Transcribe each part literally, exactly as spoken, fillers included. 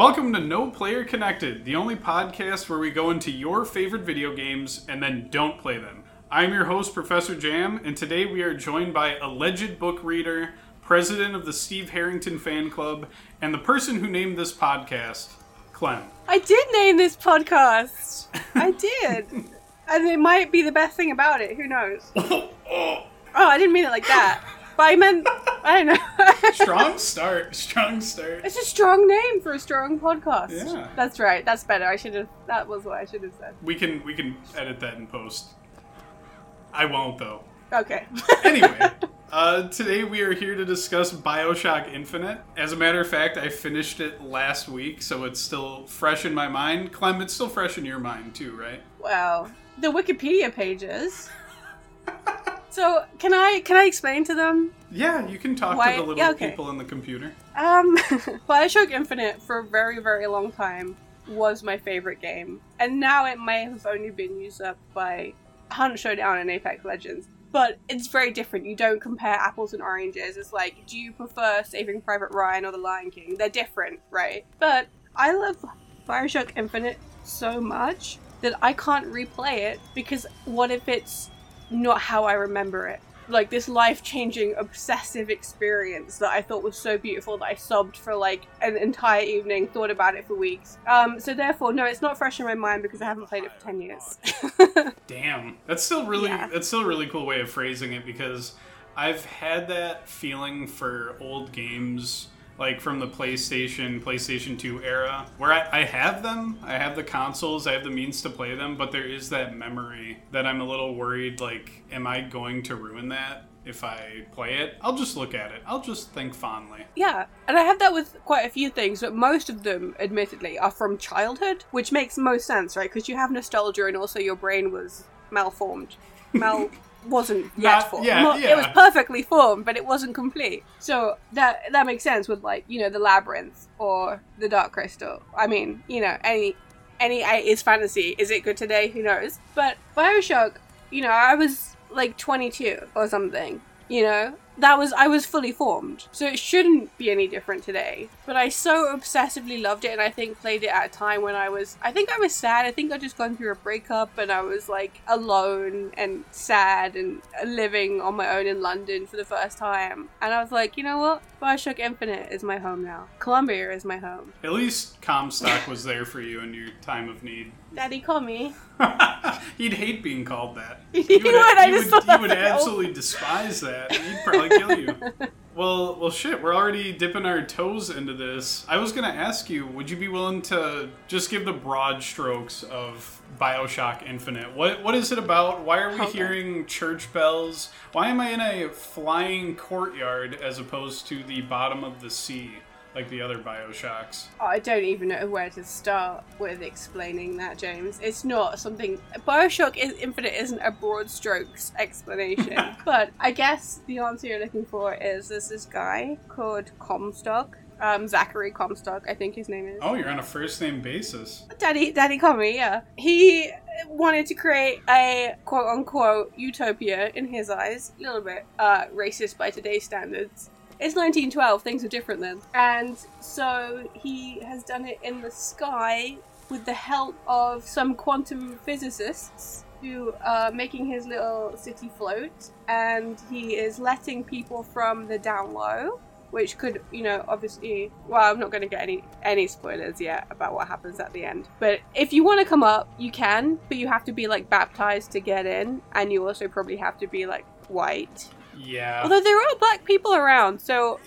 Welcome to No Player Connected, the only podcast where we go into your favorite video games and then don't play them. I'm your host, Professor Jam, and today we are joined by alleged book reader, president of the Steve Harrington fan club, and the person who named this podcast, Clem. I did name this podcast. I did. And it might be the best thing about it. Who knows? Oh, I didn't mean it like that. But I meant, I don't know. Strong start. Strong start. It's a strong name for a strong podcast. Yeah. That's right. That's better. I should have, that was what I should have said. We can, we can edit that in post. I won't, though. Okay. Anyway, uh, today we are here to discuss BioShock Infinite. As a matter of fact, I finished it last week, so it's still fresh in my mind. Clem, it's still fresh in your mind, too, right? Wow. The Wikipedia pages. So, can I can I explain to them? Yeah, you can talk why, to the little yeah, okay. people on the computer. Um, BioShock Infinite, for a very, very long time, was my favorite game. And now it may have only been used up by Hunt Showdown and Apex Legends. But it's very different. You don't compare apples and oranges. It's like, do you prefer Saving Private Ryan or The Lion King? They're different, right? But I love BioShock Infinite so much that I can't replay it, because what if it's not how I remember it? Like, this life-changing, obsessive experience that I thought was so beautiful that I sobbed for, like, an entire evening, thought about it for weeks. Um, so therefore, no, it's not fresh in my mind because I haven't played it for ten years. Damn. That's still really, yeah. that's still a really cool way of phrasing it, because I've had that feeling for old games, like, from the PlayStation, PlayStation two era, where I, I have them, I have the consoles, I have the means to play them, but there is that memory that I'm a little worried, like, am I going to ruin that if I play it? I'll just look at it. I'll just think fondly. Yeah, and I have that with quite a few things, but most of them, admittedly, are from childhood, which makes most sense, right? Because you have nostalgia and also your brain was malformed. Mal... wasn't yet Not, formed. Yeah, Not, yeah. It was perfectly formed, but it wasn't complete. So that that makes sense with, like, you know, the Labyrinth or the Dark Crystal. I mean, you know, any any eighties fantasy. Is it good today? Who knows? But BioShock, you know, I was like twenty-two or something. You know, that was I was fully formed. So it shouldn't be any different today. But I so obsessively loved it, and I think played it at a time when I was, I think I was sad. I think I'd just gone through a breakup and I was like alone and sad and living on my own in London for the first time. And I was like, you know what? BioShock Infinite is my home now. Columbia is my home. At least Comstock was there for you in your time of need. Daddy, call me. He'd hate being called that. He would, would, I he just would, he would absolutely despise that. He'd probably kill you. Well, well, shit, we're already dipping our toes into this. I was going to ask you, would you be willing to just give the broad strokes of BioShock Infinite? What What is it about? Why are we okay. hearing church bells? Why am I in a flying courtyard as opposed to the bottom of the sea, like the other BioShocks? Oh, I don't even know where to start with explaining that, James. It's not something... BioShock Infinite isn't a broad strokes explanation. But I guess the answer you're looking for is there's this guy called Comstock. Um, Zachary Comstock, I think his name is. Oh, you're on a first-name basis. Daddy, Daddy Commie, yeah. He wanted to create a quote-unquote utopia, in his eyes. A little bit uh, racist by today's standards. It's nineteen twelve, things are different then. And so he has done it in the sky with the help of some quantum physicists who are making his little city float. And he is letting people from the down low, which could, you know, obviously... Well, I'm not going to get any, any spoilers yet about what happens at the end. But if you want to come up, you can, but you have to be, like, baptized to get in. And you also probably have to be, like, white. Yeah. Although there are black people around, so,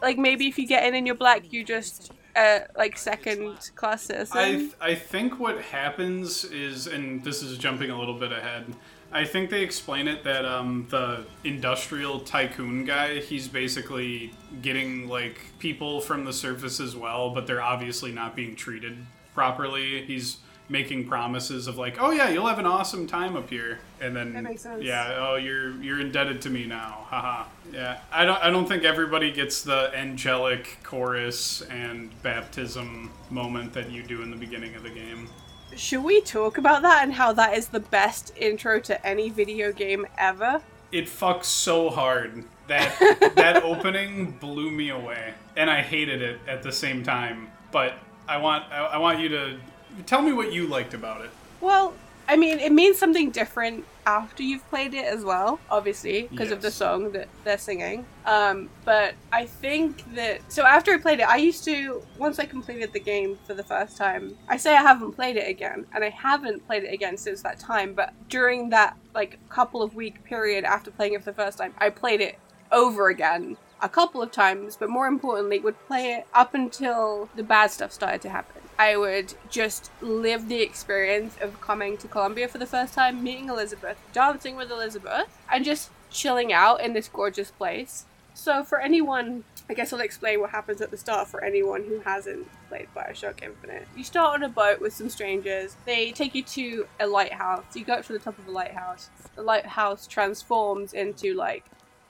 like, maybe if you get in and you're black, you just, uh, like, second-class citizen. I, th- I think what happens is, and this is jumping a little bit ahead, I think they explain it that um, the industrial tycoon guy, he's basically getting, like, people from the surface as well, but they're obviously not being treated properly. He's making promises of, like, oh yeah, you'll have an awesome time up here, and then that makes sense. Yeah, oh, you're you're indebted to me now, haha. Yeah, I don't I don't think everybody gets the angelic chorus and baptism moment that you do in the beginning of the game. Should we talk about that and how that is the best intro to any video game ever? It fucks so hard. That that opening blew me away, and I hated it at the same time, but. I want I, I want you to tell me what you liked about it. Well, I mean, it means something different after you've played it as well, obviously, because yes. of the song that they're singing. Um, but I think that... So after I played it, I used to... Once I completed the game for the first time, I say I haven't played it again, and I haven't played it again since that time. But during that, like, couple of week period after playing it for the first time, I played it over again a couple of times, but more importantly, would play it up until the bad stuff started to happen. I would just live the experience of coming to Columbia for the first time, meeting Elizabeth, dancing with Elizabeth, and just chilling out in this gorgeous place. So for anyone, I guess I'll explain what happens at the start for anyone who hasn't played BioShock Infinite. You start on a boat with some strangers. They take you to a lighthouse. You go up to the top of a lighthouse. The lighthouse transforms into, like,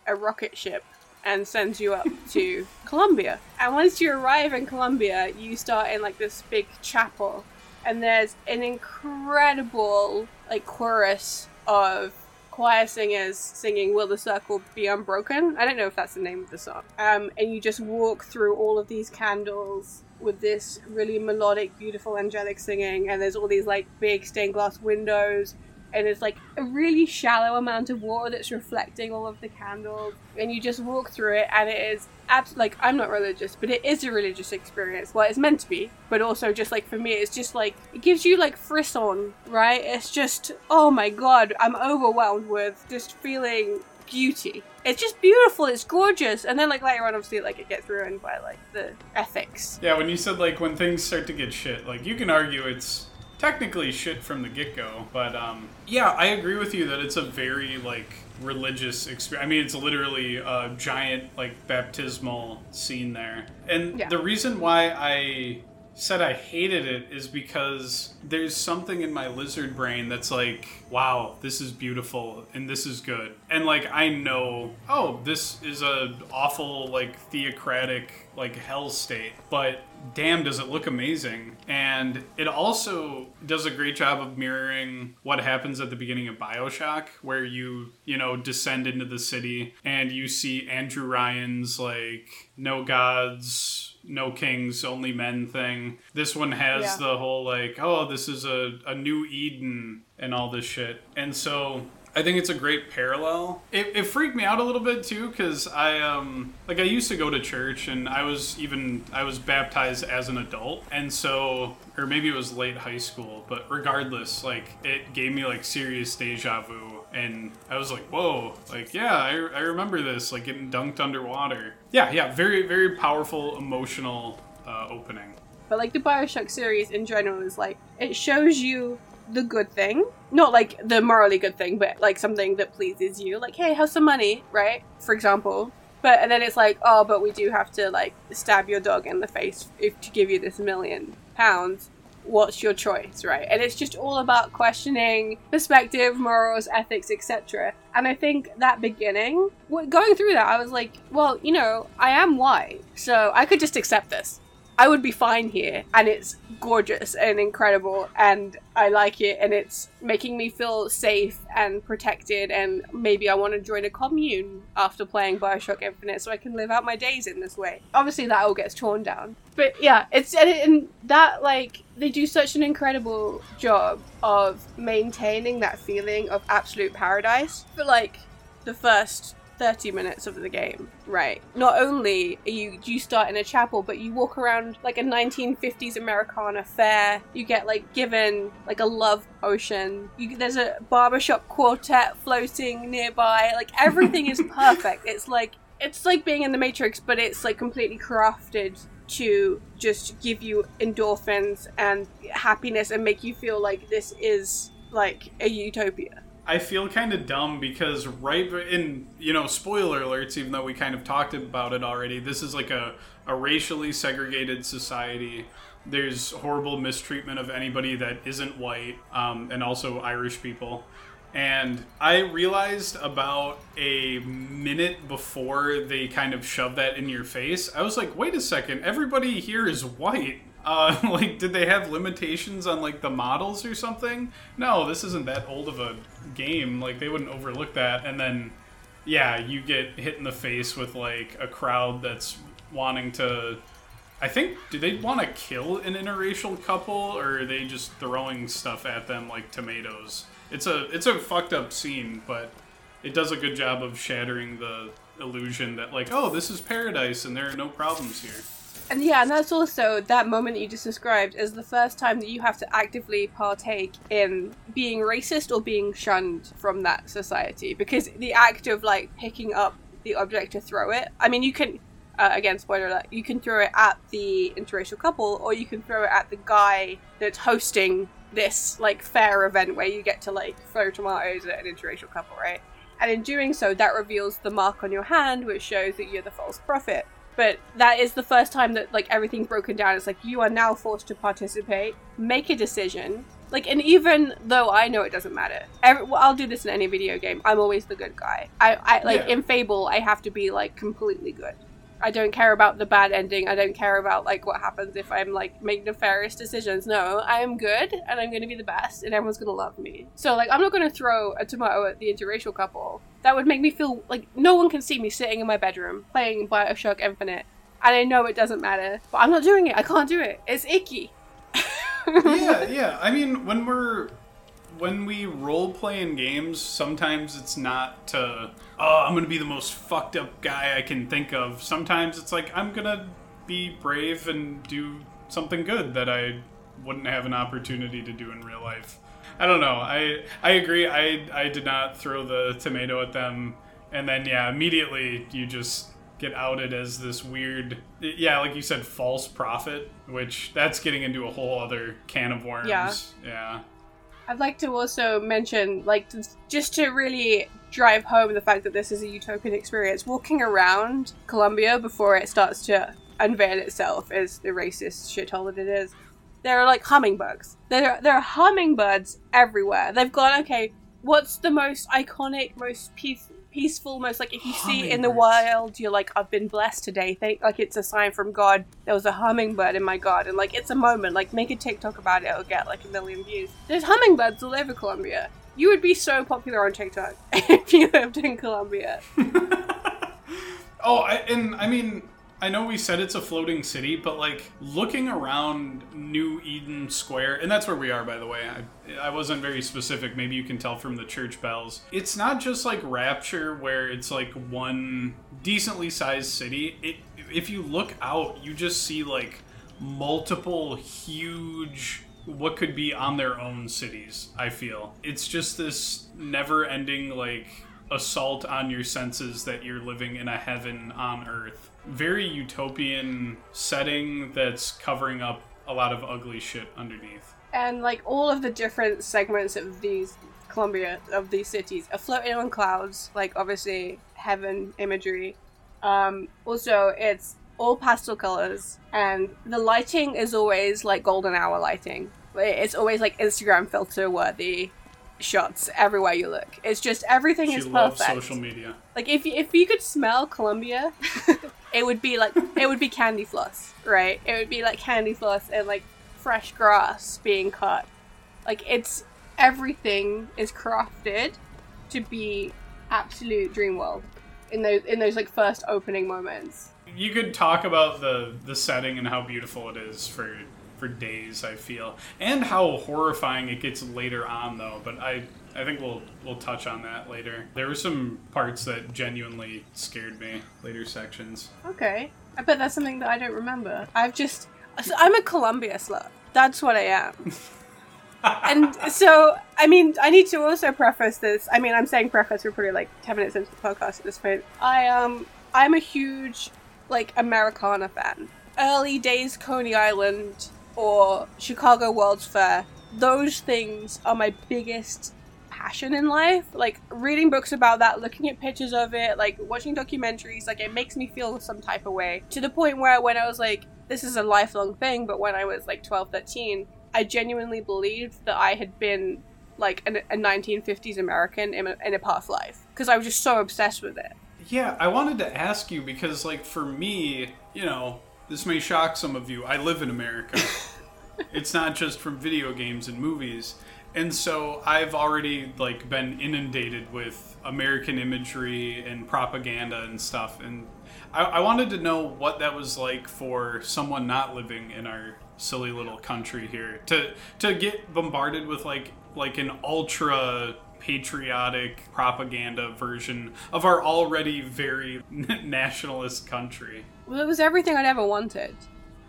a rocket ship and sends you up to Columbia. And once you arrive in Columbia, you start in, like, this big chapel, and there's an incredible, like, chorus of choir singers singing Will the Circle Be Unbroken? I don't know if that's the name of the song. Um, and you just walk through all of these candles with this really melodic, beautiful, angelic singing, and there's all these, like, big stained glass windows, and it's like a really shallow amount of water that's reflecting all of the candles, and you just walk through it, and it is abs- like I'm not religious, but it is a religious experience. Well, it's meant to be, but also just like for me, it's just like it gives you like frisson, right? It's just, oh my god, I'm overwhelmed with just feeling beauty. It's just beautiful, it's gorgeous. And then like later on, obviously, like it gets ruined by like the ethics. Yeah, when you said like when things start to get shit, like you can argue it's technically shit from the get-go, but um, yeah, I agree with you that it's a very, like, religious experience. I mean, it's literally a giant, like, baptismal scene there. And yeah. The reason why I said I hated it is because there's something in my lizard brain that's like, wow, this is beautiful, and this is good. And, like, I know, oh, this is a awful, like, theocratic, like, hell state, but damn, does it look amazing. And it also does a great job of mirroring what happens at the beginning of BioShock, where you, you know, descend into the city and you see Andrew Ryan's, like, no gods, no kings, only men thing. This one has yeah. the whole, like, oh, this is a, a new Eden and all this shit. And so I think it's a great parallel. It, it freaked me out a little bit too, because I um like I used to go to church, and I was even I was baptized as an adult, and so or maybe it was late high school, but regardless, like it gave me like serious deja vu, and I was like, whoa, like yeah, I I remember this, like getting dunked underwater. Yeah, yeah, very very powerful emotional uh, opening. But like the BioShock series in general is like it shows you the good thing, not like the morally good thing, but like something that pleases you, like hey, have some money, right, for example. But and then it's like, oh, but we do have to like stab your dog in the face if to give you this million pounds, what's your choice, right? And it's just all about questioning perspective, morals, ethics, etc. And I think that beginning, going through that, I was like, well, you know, I am white, so I could just accept this, I would be fine here, and it's gorgeous and incredible, and I like it, and it's making me feel safe and protected, and maybe I want to join a commune after playing BioShock Infinite so I can live out my days in this way. Obviously that all gets torn down. But yeah, it's and, it, and that, like, they do such an incredible job of maintaining that feeling of absolute paradise for, like, the first thirty minutes of the game, right? Not only are you you start in a chapel, but you walk around like a nineteen fifties Americana fair. You get like given like a love potion. You, there's a barbershop quartet floating nearby. Like everything is perfect. It's like it's like being in the Matrix, but it's like completely crafted to just give you endorphins and happiness and make you feel like this is like a utopia. I feel kind of dumb because right in, you know, spoiler alerts, even though we kind of talked about it already, this is like a, a racially segregated society. There's horrible mistreatment of anybody that isn't white, um, and also Irish people. And I realized about a minute before they kind of shoved that in your face, I was like, wait a second, everybody here is white. Uh, like, did they have limitations on, like, the models or something? No, this isn't that old of a game. Like, they wouldn't overlook that. And then, yeah, you get hit in the face with, like, a crowd that's wanting to I think, do they want to kill an interracial couple, or are they just throwing stuff at them like tomatoes? It's a it's a fucked up scene, but it does a good job of shattering the illusion that, like, oh, this is paradise and there are no problems here. And yeah, and that's also, that moment you just described is the first time that you have to actively partake in being racist or being shunned from that society, because the act of, like, picking up the object to throw it, I mean, you can, uh, again, spoiler alert, you can throw it at the interracial couple, or you can throw it at the guy that's hosting this, like, fair event where you get to, like, throw tomatoes at an interracial couple, right? And in doing so, that reveals the mark on your hand, which shows that you're the false prophet. But that is the first time that, like, everything's broken down. It's like, you are now forced to participate, make a decision. Like, and even though I know it doesn't matter, every, well, I'll do this in any video game. I'm always the good guy. I, I like, yeah. In Fable, I have to be, like, completely good. I don't care about the bad ending. I don't care about, like, what happens if I'm, like, make nefarious decisions. No, I am good, and I'm going to be the best, and everyone's going to love me. So, like, I'm not going to throw a tomato at the interracial couple. That would make me feel, like, no one can see me sitting in my bedroom playing BioShock Infinite, and I know it doesn't matter, but I'm not doing it. I can't do it. It's icky. yeah, yeah. I mean, when we're... When we role-play in games, sometimes it's not to, oh, I'm going to be the most fucked up guy I can think of. Sometimes it's like, I'm going to be brave and do something good that I wouldn't have an opportunity to do in real life. I don't know. I I agree. I, I did not throw the tomato at them. And then, yeah, immediately you just get outed as this weird, yeah, like you said, false prophet, which that's getting into a whole other can of worms. Yeah. Yeah. I'd like to also mention, like, just to really drive home the fact that this is a utopian experience, walking around Columbia before it starts to unveil itself as the racist shithole that it is, there are, like, hummingbirds. There are, there are hummingbirds everywhere. They've gone, okay, what's the most iconic, most peace, peaceful, most, like, if you see in the wild, you're like, I've been blessed today. Think, like, it's a sign from God. There was a hummingbird in my garden. Like, it's a moment. Like, make a TikTok about it. It'll get, like, a million views. There's hummingbirds all over Colombia. You would be so popular on TikTok if you lived in Colombia. oh, I, and, I mean, I know we said it's a floating city, but, like, looking around New Eden Square, and that's where we are, by the way. I I wasn't very specific. Maybe you can tell from the church bells. It's not just like Rapture where it's like one decently sized city. It, if you look out, you just see like multiple huge, what could be on their own cities, I feel. It's just this never ending like assault on your senses that you're living in a heaven on earth. Very utopian setting that's covering up a lot of ugly shit underneath. And, like, all of the different segments of these Columbia, of these cities are floating on clouds, like, obviously, heaven imagery. Um, also, it's all pastel colors, and the lighting is always, like, golden hour lighting. It's always, like, Instagram filter-worthy shots everywhere you look. It's just, everything she is perfect. She loves social media. Like, if you, if you could smell Columbia, it would be, like, it would be candy floss, right? It would be, like, candy floss and, like, fresh grass being cut. Like, it's, everything is crafted to be absolute dream world in those in those like first opening moments. You could talk about the the setting and how beautiful it is for for days, I feel, and how horrifying it gets later on though, but I I think we'll we'll touch on that later. There were some parts that genuinely scared me, later sections. Okay. I bet that's something that I don't remember. I've just So I'm a Columbia slut. That's what I am. And so, I mean, I need to also preface this. I mean, I'm saying preface. We're probably like ten minutes into the podcast at this point. I um, I'm a huge, like, Americana fan. Early days Coney Island or Chicago World's Fair. Those things are my biggest passion in life. Like, reading books about that, looking at pictures of it, like, watching documentaries. Like, it makes me feel some type of way. To the point where when I was like, this is a lifelong thing, but when I was like twelve, thirteen, I genuinely believed that I had been like an, a nineteen fifties American in a, in a past life, because I was just so obsessed with it. Yeah, I wanted to ask you because, like, for me, you know, this may shock some of you, I live in America. It's not just from video games and movies. And so I've already like been inundated with American imagery and propaganda and stuff, and I, I wanted to know what that was like for someone not living in our silly little country here to to get bombarded with like like an ultra patriotic propaganda version of our already very nationalist country. Well, it was everything I'd ever wanted.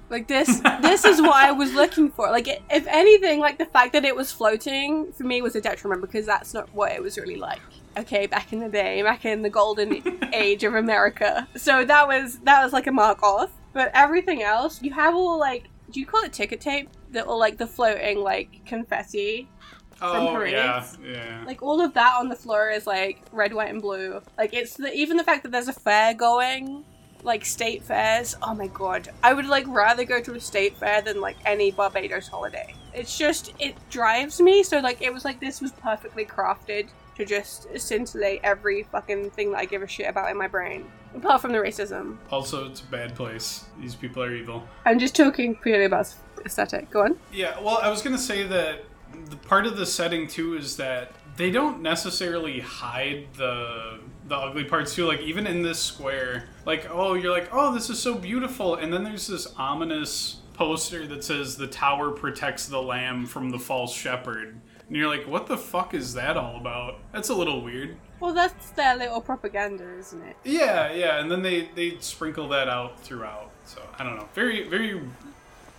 Like, this this is what I was looking for. Like, it, if anything, like, the fact that it was floating, for me, was a detriment, because that's not what it was really like, okay, back in the day, back in the golden age of America. So that was, that was like, a mark off. But everything else, you have all, like, do you call it ticker tape? The, or, like, the floating, like, confetti from oh, parades. Yeah, yeah. Like, all of that on the floor is, like, red, white, and blue. Like, it's the, even the fact that there's a fair going... Like, state fairs. Oh my god. I would, like, rather go to a state fair than, like, any Barbados holiday. It's just, it drives me. So, like, it was like, this was perfectly crafted to just scintillate every fucking thing that I give a shit about in my brain. Apart from the racism. Also, it's a bad place. These people are evil. I'm just talking purely about aesthetic. Go on. Yeah, well, I was gonna say that the part of the setting, too, is that they don't necessarily hide the the ugly parts, too. Like, even in this square, like, oh, you're like, oh, this is so beautiful. And then there's this ominous poster that says, the tower protects the lamb from the false shepherd. And you're like, what the fuck is that all about? That's a little weird. Well, that's their little propaganda, isn't it? Yeah, yeah. And then they, they sprinkle that out throughout. So, I don't know. Very, very,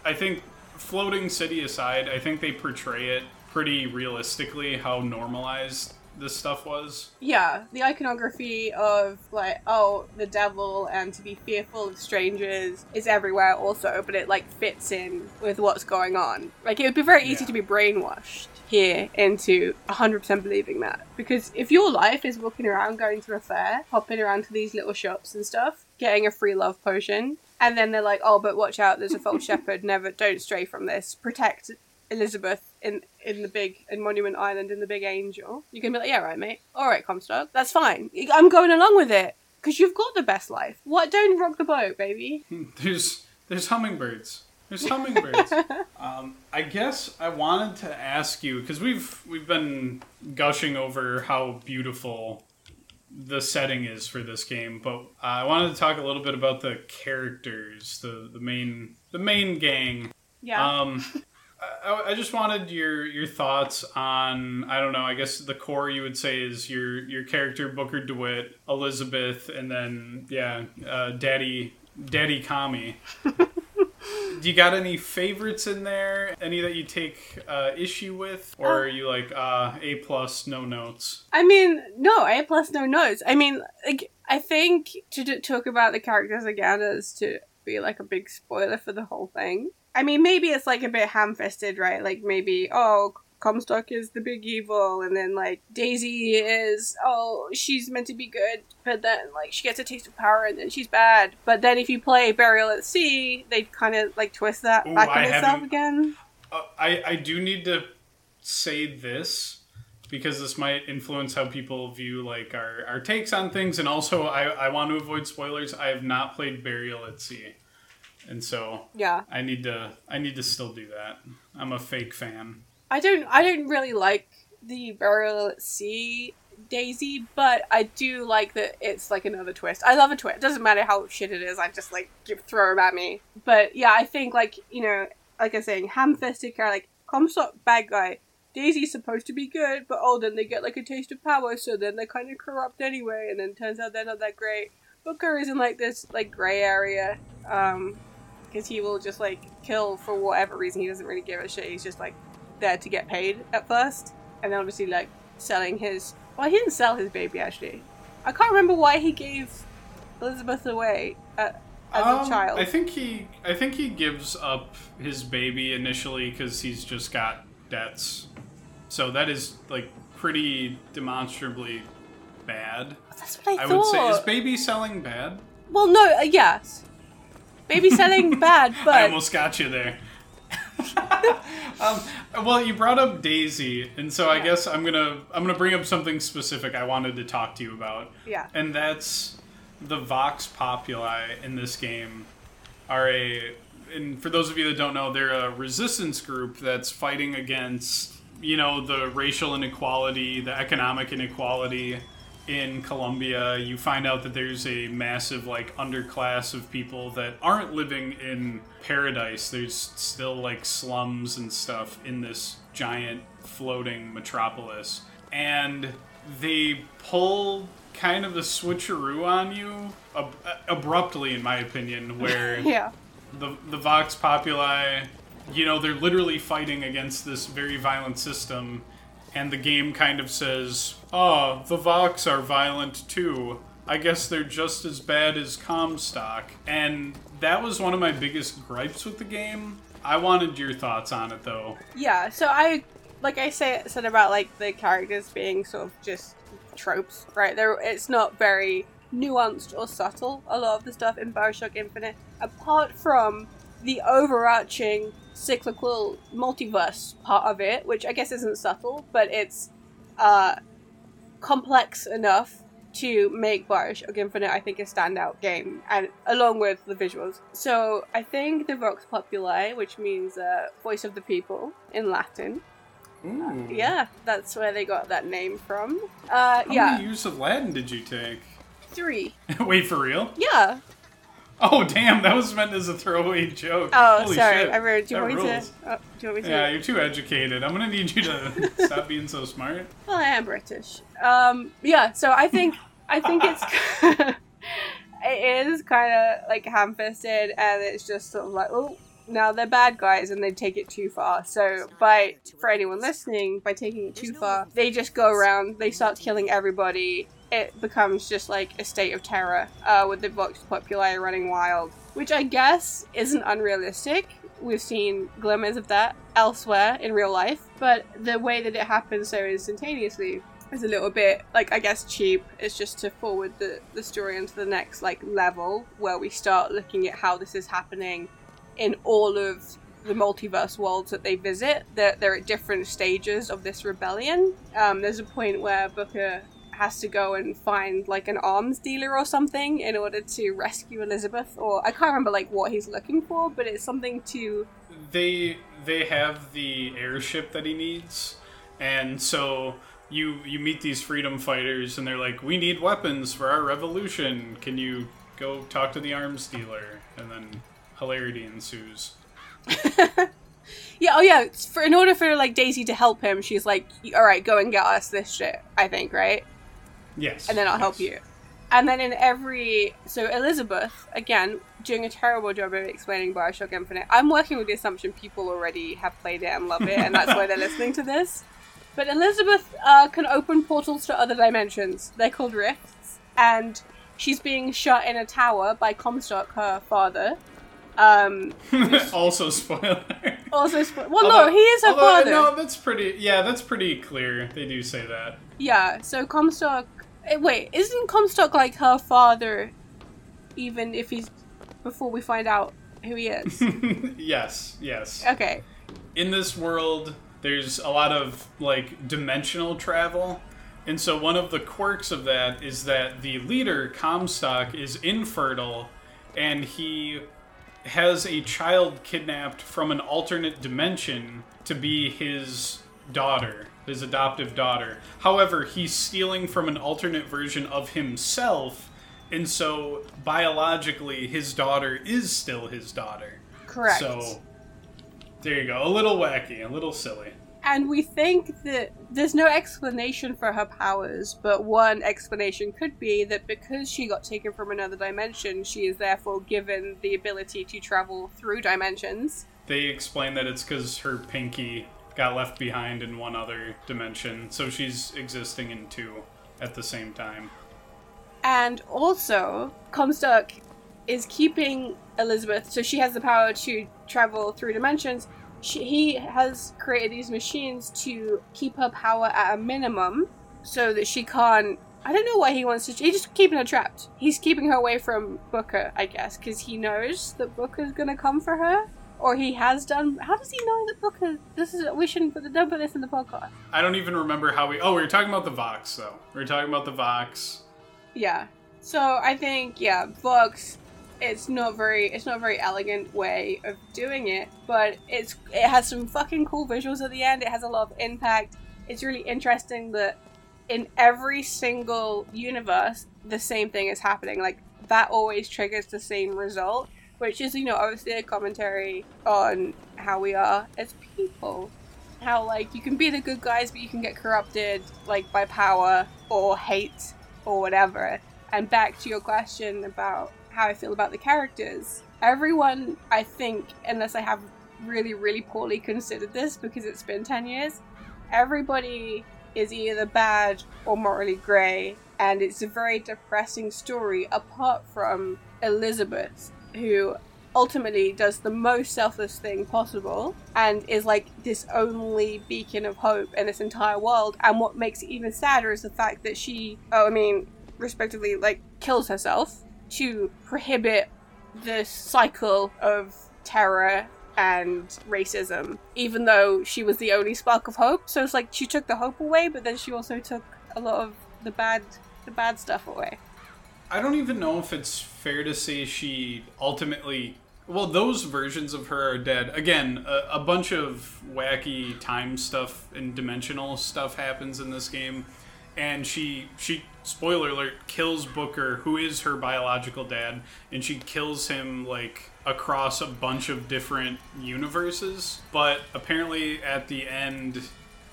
I think, floating city aside, I think they portray it pretty realistically how normalized this stuff was. Yeah, the iconography of, like, oh, the devil and to be fearful of strangers is everywhere also, but it, like, fits in with what's going on. Like, it would be very easy yeah. to be brainwashed here into one hundred percent believing that. Because if your life is walking around, going to a fair, hopping around to these little shops and stuff, getting a free love potion, and then they're like, oh, but watch out, there's a false shepherd, never, don't stray from this, protect Elizabeth in in the big, in Monument Island, in the big angel. You can be like, yeah, right, mate. All right, Comstock. That's fine. I'm going along with it. Because you've got the best life. What? Don't rock the boat, baby. There's there's hummingbirds. There's hummingbirds. um, I guess I wanted to ask you, because we've, we've been gushing over how beautiful the setting is for this game, but uh, I wanted to talk a little bit about the characters, the, the main the main gang. Yeah. Um, I, I just wanted your your thoughts on, I don't know, I guess the core you would say is your, your character, Booker DeWitt, Elizabeth, and then, yeah, uh, Daddy, Daddy Commie. Do you got any favorites in there? Any that you take uh, issue with? Or are you like, uh, A plus, no notes? I mean, no, A plus, no notes. I mean, like, I think to d- talk about the characters again is to be like a big spoiler for the whole thing. I mean, maybe it's like a bit ham-fisted, right? Like, maybe, oh, Comstock is the big evil, and then, like, Daisy is, oh, she's meant to be good, but then, like, she gets a taste of power, and then she's bad. But then if you play Burial at Sea, they kind of, like, twist that Ooh, back on I itself again. Uh, I, I do need to say this, because this might influence how people view, like, our, our takes on things, and also, I, I want to avoid spoilers. I have not played Burial at Sea. And so yeah. I need to I need to still do that. I'm a fake fan. I don't I don't really like the Burial at Sea Daisy, but I do like that it's like another twist. I love a twist. It doesn't matter how shit it is, I just like throw them at me. But yeah, I think like, you know, like I was saying, ham fisted kind of like Comstock bad guy. Daisy's supposed to be good, but oh then they get like a taste of power, so then they're kinda corrupt anyway, and then turns out they're not that great. Booker is in like this like grey area, um because he will just, like, kill for whatever reason. He doesn't really give a shit. He's just, like, there to get paid at first. And then, obviously, like, selling his... Well, he didn't sell his baby, actually. I can't remember why he gave Elizabeth away uh, as um, a child. I think he I think he gives up his baby initially because he's just got debts. So that is, like, pretty demonstrably bad. Oh, that's what I, I thought. I would say, is baby selling bad? Well, no, uh, yes. Baby selling bad, but... I almost got you there. um, well, you brought up Daisy, and so yeah. I guess I'm gonna I'm gonna bring up something specific I wanted to talk to you about. Yeah. And that's the Vox Populi in this game are a... And for those of you that don't know, they're a resistance group that's fighting against you know, the racial inequality, the economic inequality in Colombia. You find out that there's a massive, like, underclass of people that aren't living in paradise. There's still, like, slums and stuff in this giant floating metropolis. And they pull kind of a switcheroo on you, ab- abruptly, in my opinion, where yeah. the, the Vox Populi, you know, they're literally fighting against this very violent system, and the game kind of says, oh, the Vox are violent too. I guess they're just as bad as Comstock. And that was one of my biggest gripes with the game. I wanted your thoughts on it, though. Yeah, so I, like I say, said about, like, the characters being sort of just tropes, right? They're, it's not very nuanced or subtle, a lot of the stuff in BioShock Infinite, apart from the overarching cyclical multiverse part of it, which I guess isn't subtle, but it's uh, complex enough to make BioShock Infinite, I think, a standout game, and along with the visuals. So I think the Vox Populi, which means uh, voice of the people in Latin. Ooh. Yeah, that's where they got that name from. Uh, How yeah. many years of Latin did you take? Three. Wait, for real? Yeah. Oh, damn, that was meant as a throwaway joke. Oh, Holy sorry, shit. I ruined you. Want me to, oh, do you want me to? Yeah, you're too educated. I'm going to need you to stop being so smart. Well, I am British. Um, yeah, so I think I think it's it is kind of, like, ham-fisted, and it's just sort of like, oh, now they're bad guys, and they take it too far. So by, for anyone listening, by taking it too far, they just go around, they start killing everybody. It becomes just like a state of terror uh, with the Vox Populi running wild, which I guess isn't unrealistic. We've seen glimmers of that elsewhere in real life, but the way that it happens so instantaneously is a little bit, like, I guess cheap. It's just to forward the, the story into the next, like, level where we start looking at how this is happening in all of the multiverse worlds that they visit. They're, they're at different stages of this rebellion. Um, there's a point where Booker has to go and find, like, an arms dealer or something in order to rescue Elizabeth, or I can't remember, like, what he's looking for, but it's something to... They they have the airship that he needs, and so you you meet these freedom fighters, and they're like, we need weapons for our revolution, can you go talk to the arms dealer? And then hilarity ensues. Yeah, oh yeah, for, in order for, like, Daisy to help him, she's like, alright, go and get us this shit, I think, right? Yes. And then I'll yes. help you. And then in every... So Elizabeth, again, doing a terrible job of explaining BioShock Infinite. I'm working with the assumption people already have played it and love it, and that's why they're listening to this. But Elizabeth uh, can open portals to other dimensions. They're called rifts. And she's being shut in a tower by Comstock, her father. Um, also spoiler. Also spoiler. Well, although, no, he is her although, father. No, that's pretty... Yeah, that's pretty clear. They do say that. Yeah, so Comstock... Wait, isn't Comstock, like, her father, even if he's... before we find out who he is? Yes, yes. Okay. In this world, there's a lot of, like, dimensional travel. And so one of the quirks of that is that the leader, Comstock, is infertile, and he has a child kidnapped from an alternate dimension to be his daughter, his adoptive daughter. However, he's stealing from an alternate version of himself, and so biologically his daughter is still his daughter. Correct. So there you go. A little wacky, a little silly. And we think that there's no explanation for her powers, but one explanation could be that because she got taken from another dimension, she is therefore given the ability to travel through dimensions. They explain that it's because her pinky got left behind in one other dimension, so she's existing in two at the same time. And also, Comstock is keeping Elizabeth, so she has the power to travel through dimensions. She, he has created these machines to keep her power at a minimum so that she can't... I don't know why he wants to... He's just keeping her trapped. He's keeping her away from Booker, I guess, because he knows that Booker's going to come for her. Or he has done... How does he know that Booker... This is... We shouldn't put... Don't put this in the podcast. I don't even remember how we... Oh, we were talking about the Vox, though. We were talking about the Vox. Yeah. So, I think, yeah, Vox... it's not very it's not a very elegant way of doing it, but it's it has some fucking cool visuals at the end. It has a lot of impact. It's really interesting that in every single universe the same thing is happening. Like, that always triggers the same result, which is, you know, obviously a commentary on how we are as people. How, like, you can be the good guys, but you can get corrupted, like, by power or hate or whatever. And back to your question about how I feel about the characters. Everyone, I think, unless I have really, really poorly considered this because it's been ten years, everybody is either bad or morally grey. And it's a very depressing story, apart from Elizabeth, who ultimately does the most selfless thing possible and is like this only beacon of hope in this entire world. And what makes it even sadder is the fact that she, oh, I mean, respectively, like, kills herself to prohibit this cycle of terror and racism, even though she was the only spark of hope. So it's like she took the hope away, but then she also took a lot of the bad the bad stuff away. I don't even know if it's fair to say she ultimately... Well, those versions of her are dead. Again, a, a bunch of wacky time stuff and dimensional stuff happens in this game. And she, she, spoiler alert, kills Booker, who is her biological dad. And she kills him, like, across a bunch of different universes. But apparently at the end,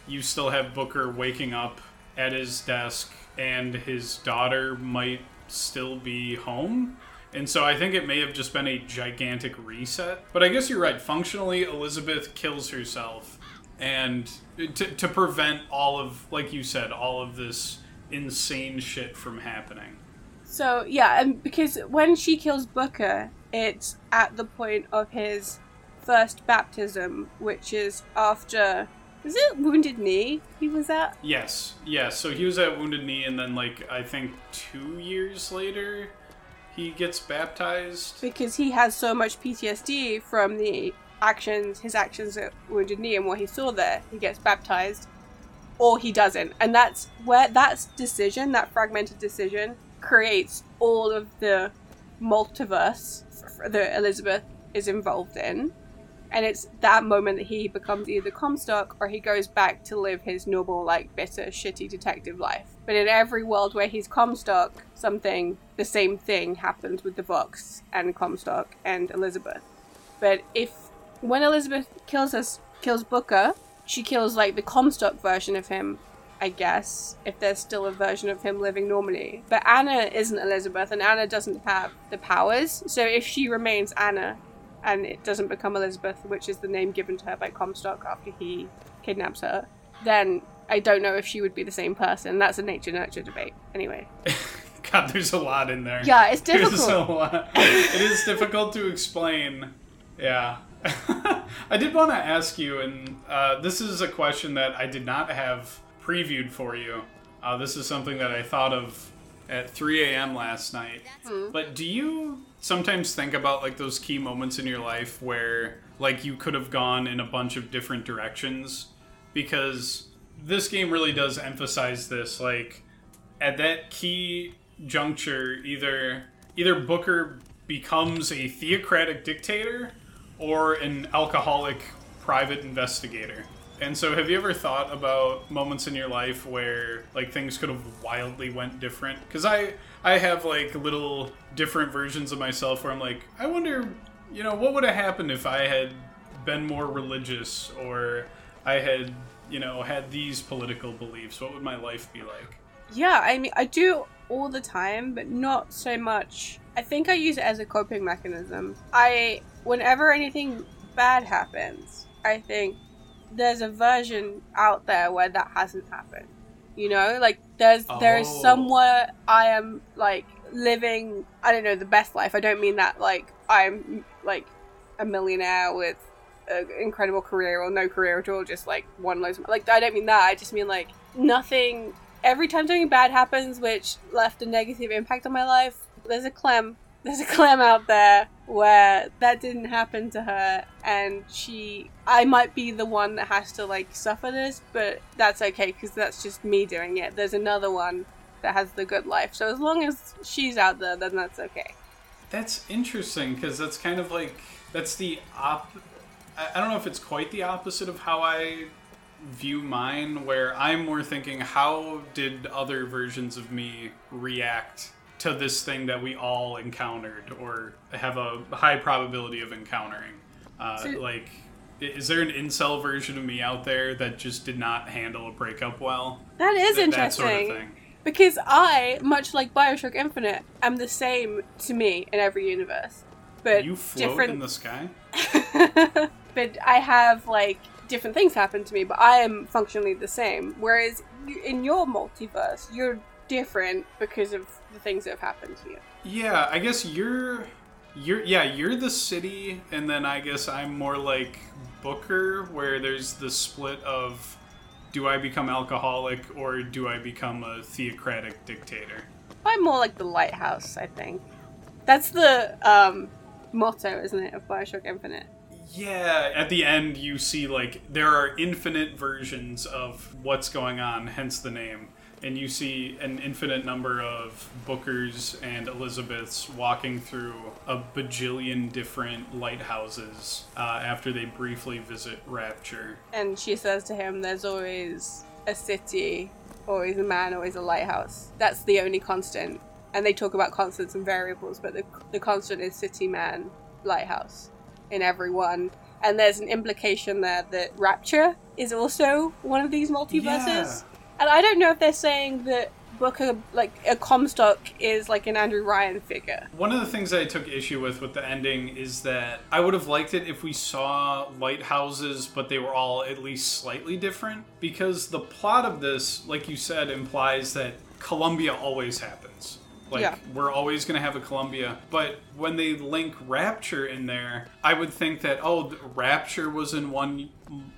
you still have Booker waking up at his desk. And his daughter might still be home, and so I think it may have just been a gigantic reset. But I guess you're right. Functionally, Elizabeth kills herself, and to, to prevent all of, like you said, all of this insane shit from happening. So yeah, and because when she kills Booker, it's at the point of his first baptism, which is after... Was it Wounded Knee he was at? Yes, yes. So he was at Wounded Knee, and then, like, I think two years later, he gets baptized. Because he has so much P T S D from the actions, his actions at Wounded Knee and what he saw there. He gets baptized, or he doesn't. And that's where that decision, that fragmented decision, creates all of the multiverse that Elizabeth is involved in. And it's that moment that he becomes either Comstock or he goes back to live his normal, like, bitter, shitty detective life. But in every world where he's Comstock, something, the same thing happens with the Vox and Comstock and Elizabeth. But if, when Elizabeth kills us, kills Booker, she kills, like, the Comstock version of him, I guess, if there's still a version of him living normally. But Anna isn't Elizabeth, and Anna doesn't have the powers, so if she remains Anna... and it doesn't become Elizabeth, which is the name given to her by Comstock after he kidnaps her, then I don't know if she would be the same person. That's a nature-nurture debate, anyway. God, there's a lot in there. Yeah, it's difficult. There's a lot. It is difficult to explain. Yeah. I did want to ask you, and uh, this is a question that I did not have previewed for you. Uh, this is something that I thought of at three a.m. last night. Mm. But do you... sometimes think about, like, those key moments in your life where, like, you could have gone in a bunch of different directions, because this game really does emphasize this. Like, at that key juncture, either either Booker becomes a theocratic dictator or an alcoholic private investigator. And so have you ever thought about moments in your life where, like, things could have wildly went different? Because I, I have, like, little different versions of myself where I'm like, I wonder, you know, what would have happened if I had been more religious, or I had, you know, had these political beliefs? What would my life be like? Yeah, I mean, I do all the time, but not so much. I think I use it as a coping mechanism. I, whenever anything bad happens, I think... there's a version out there where that hasn't happened, you know, like there's oh. there is somewhere I am, like, living, I don't know, the best life. I don't mean that like I'm like a millionaire with an incredible career or no career at all, just like one loads of, like, I don't mean that. I just mean, like, nothing, every time something bad happens which left a negative impact on my life, there's a Clem There's a Clem out there where that didn't happen to her, and she... I might be the one that has to, like, suffer this, but that's okay, because that's just me doing it. There's another one that has the good life. So as long as she's out there, then that's okay. That's interesting, because that's kind of like... That's the op... I don't know if it's quite the opposite of how I view mine, where I'm more thinking, how did other versions of me react to this thing that we all encountered, or have a high probability of encountering? Uh, so, like, is there an incel version of me out there that just did not handle a breakup well? That is Th- interesting. That sort of thing. Because I, much like BioShock Infinite, am the same to me in every universe. But you float different... in the sky? But I have, like, different things happen to me, but I am functionally the same. Whereas you, in your multiverse, you're different because of the things that have happened to you. Yeah, I guess you're... You're, yeah, you're the city, and then I guess I'm more like Booker, where there's the split of do I become alcoholic or do I become a theocratic dictator? I'm more like the lighthouse, I think. That's the um, motto, isn't it, of BioShock Infinite? Yeah, at the end you see, like, there are infinite versions of what's going on, hence the name. And you see an infinite number of Bookers and Elizabeths walking through a bajillion different lighthouses uh, after they briefly visit Rapture. And she says to him, there's always a city, always a man, always a lighthouse. That's the only constant. And they talk about constants and variables, but the, the constant is city, man, lighthouse in every one. And there's an implication there that Rapture is also one of these multiverses. Yeah. And I don't know if they're saying that Booker, like, a Comstock is like an Andrew Ryan figure. One of the things I took issue with with the ending is that I would have liked it if we saw lighthouses, but they were all at least slightly different. Because the plot of this, like you said, implies that Columbia always happens. Like, yeah. We're always going to have a Columbia. But when they link Rapture in there, I would think that, oh, Rapture was in one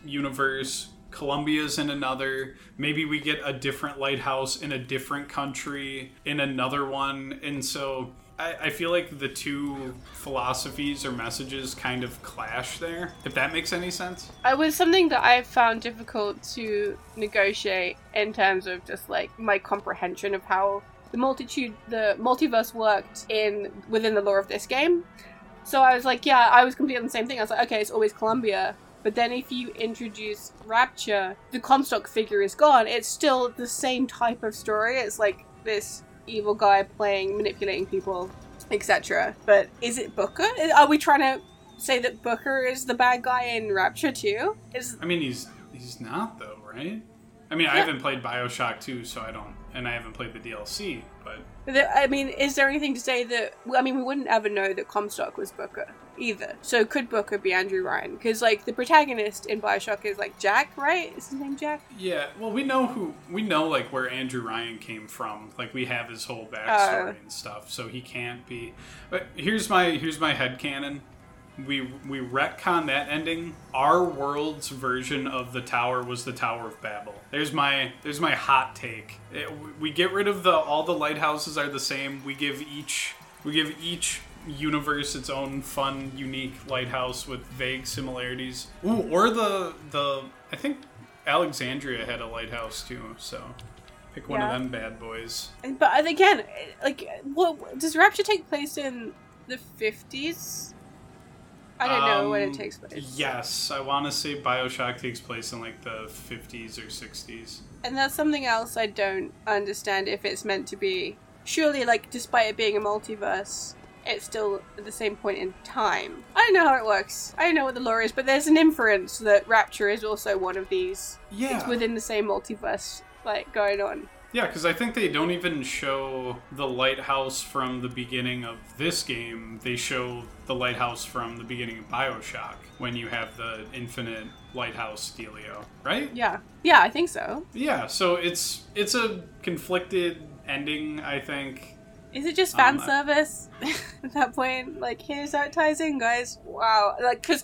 universe, Columbia's in another, maybe we get a different lighthouse in a different country in another one, and so I, I feel like the two philosophies or messages kind of clash there, if that makes any sense. It was something that I found difficult to negotiate in terms of just, like, my comprehension of how the multitude, the multiverse worked in within the lore of this game. So I was like, yeah, I was completely on the same thing. I was like, okay, it's always Columbia. But then if you introduce Rapture, the Comstock figure is gone. It's still the same type of story. It's like this evil guy playing, manipulating people, et cetera. But is it Booker? Are we trying to say that Booker is the bad guy in Rapture too? Is I mean, he's he's not though, right? I mean, yeah. I haven't played BioShock two, so I don't, and I haven't played the D L C, but... I mean, is there anything to say that... I mean, we wouldn't ever know that Comstock was Booker, either. So could Booker be Andrew Ryan? Because, like, the protagonist in BioShock is, like, Jack, right? Is his name Jack? Yeah, well, we know who... We know, like, where Andrew Ryan came from. Like, we have his whole backstory uh, and stuff, so he can't be... But here's my here's my headcanon. We we retcon that ending. Our world's version of the tower was the Tower of Babel. There's my there's my hot take. It, we get rid of the all the lighthouses are the same. We give each we give each universe its own fun, unique lighthouse with vague similarities. Ooh, or the the I think Alexandria had a lighthouse too. So pick one yeah. of them bad boys. But again, like, what does Rapture take place in the fifties? I don't know um, when it takes place. Yes, I want to say BioShock takes place in, like, the fifties or sixties. And that's something else I don't understand if it's meant to be. Surely, like, despite it being a multiverse, it's still at the same point in time. I don't know how it works. I don't know what the lore is, but there's an inference that Rapture is also one of these. Yeah. It's within the same multiverse, like, going on. Yeah, because I think they don't even show the lighthouse from the beginning of this game. They show the lighthouse from the beginning of BioShock when you have the infinite lighthouse dealio, right? Yeah. Yeah, I think so. Yeah, so it's it's a conflicted ending, I think. Is it just fan um, service at that point? Like, here's how it ties in, guys. Wow. Like, because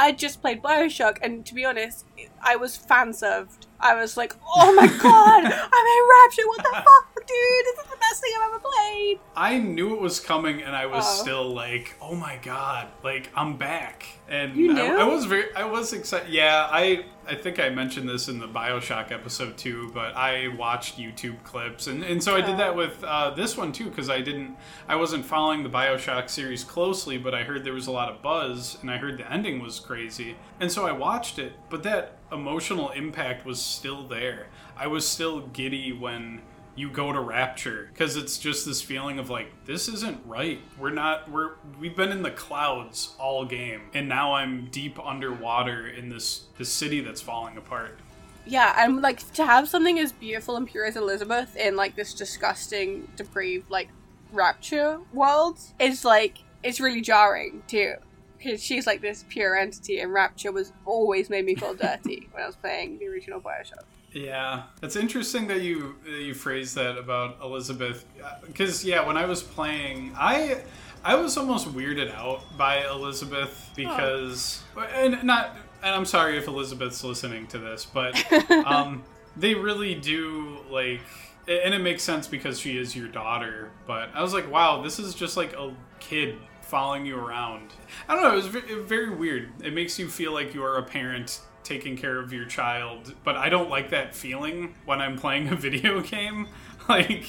I just played BioShock, and to be honest, I was fan-served. I was like, oh my god, I'm in Rapture, what the fuck, dude, this is the best thing I've ever played. read? I knew it was coming, and I was oh. still like, "Oh my god! Like I'm back!" And you knew? I, I was very, I was excited. Yeah, I, I think I mentioned this in the BioShock episode too, but I watched YouTube clips, and, and so I did that with uh, this one too, because I didn't, I wasn't following the BioShock series closely, but I heard there was a lot of buzz, and I heard the ending was crazy, and so I watched it. But that emotional impact was still there. I was still giddy when you go to Rapture, because it's just this feeling of like, this isn't right. We're not, we're, we've been in the clouds all game, and now I'm deep underwater in this, this city that's falling apart. Yeah, and like, to have something as beautiful and pure as Elizabeth in like this disgusting, depraved, like, Rapture world is like, it's really jarring too. Because she's like this pure entity, and Rapture was always made me feel dirty when I was playing the original BioShock. Yeah, it's interesting that you you phrased that about Elizabeth, because yeah, when I was playing, I I was almost weirded out by Elizabeth because, oh. and not, and I'm sorry if Elizabeth's listening to this, but um, they really do like. And it makes sense because she is your daughter, but I was like, wow, this is just like a kid following you around. I don't know, it was very weird. It makes you feel like you're a parent taking care of your child, but I don't like that feeling when I'm playing a video game. Like,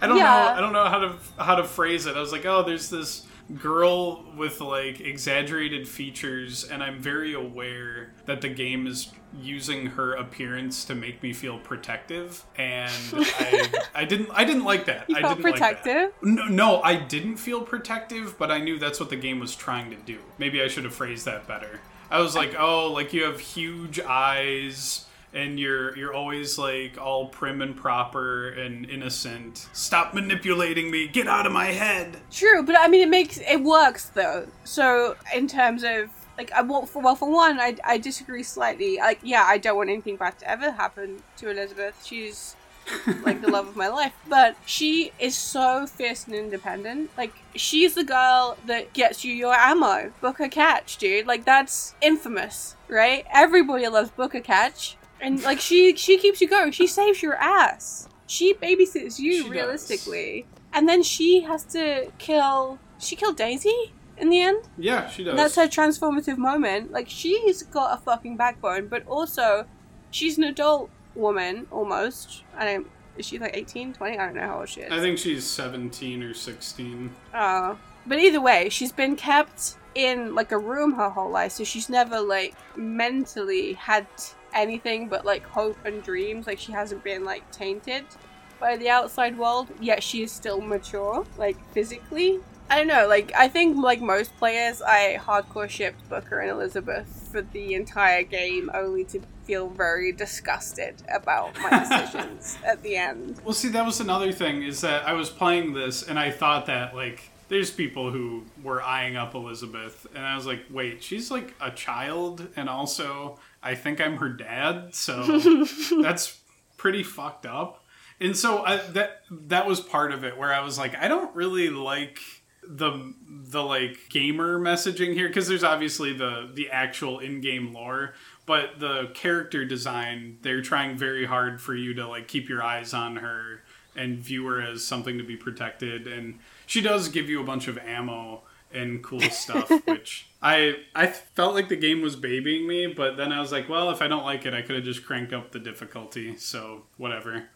I don't yeah. know, I don't know how to how to phrase it. I was like, oh, there's this girl with like exaggerated features, and I'm very aware that the game is using her appearance to make me feel protective, and I, I didn't I didn't like that. You I felt didn't protective? Like that. No, no, I didn't feel protective, but I knew that's what the game was trying to do. Maybe I should have phrased that better. I was like, oh, like you have huge eyes, and you're you're always like all prim and proper and innocent. Stop manipulating me. Get out of my head. True, but I mean, it makes it works though. So in terms of like, I well for, well, for one, I I disagree slightly. Like, yeah, I don't want anything bad to ever happen to Elizabeth. She's like the love of my life, but she is so fierce and independent. Like, she's the girl that gets you your ammo. Booker Catch, dude. Like, that's infamous, right? Everybody loves Booker Catch. And, like, she she keeps you going. She saves your ass. She babysits you, she realistically. Does. And then she has to kill... She killed Daisy in the end? Yeah, she does. That's her transformative moment. Like, she's got a fucking backbone, but also, she's an adult woman, almost. I don't... Is she, like, eighteen, twenty? I don't know how old she is. I think she's seventeen or sixteen. Oh. But either way, she's been kept in, like, a room her whole life, so she's never, like, mentally had... anything but like hope and dreams. Like, she hasn't been like tainted by the outside world, yet she is still mature, like, physically. I don't know, like, I think like most players, I hardcore shipped Booker and Elizabeth for the entire game, only to feel very disgusted about my decisions at the end. Well, see, that was another thing, is that I was playing this and I thought that like there's people who were eyeing up Elizabeth, and I was like, wait, she's like a child, and also I think I'm her dad, so that's pretty fucked up. And so I, that that was part of it, where I was like, I don't really like the the like gamer messaging here, because there's obviously the the actual in-game lore, but the character design, they're trying very hard for you to like keep your eyes on her and view her as something to be protected, and she does give you a bunch of ammo and cool stuff, which I I felt like the game was babying me, but then I was like, well, if I don't like it, I could have just cranked up the difficulty, so whatever.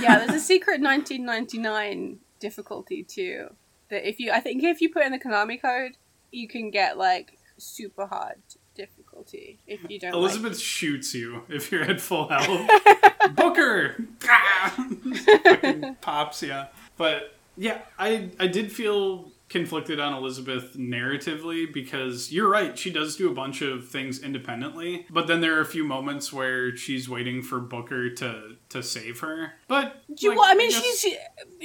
Yeah, there's a secret nineteen ninety-nine difficulty too, that if you, I think if you put in the Konami code, you can get like super hard difficulty if you don't Elizabeth like shoots you if you're at full health. Booker! Fucking pops, yeah. But yeah, I I did feel conflicted on Elizabeth narratively, because you're right, she does do a bunch of things independently, but then there are a few moments where she's waiting for Booker to to save her. But you, like, well, I mean, I she's she,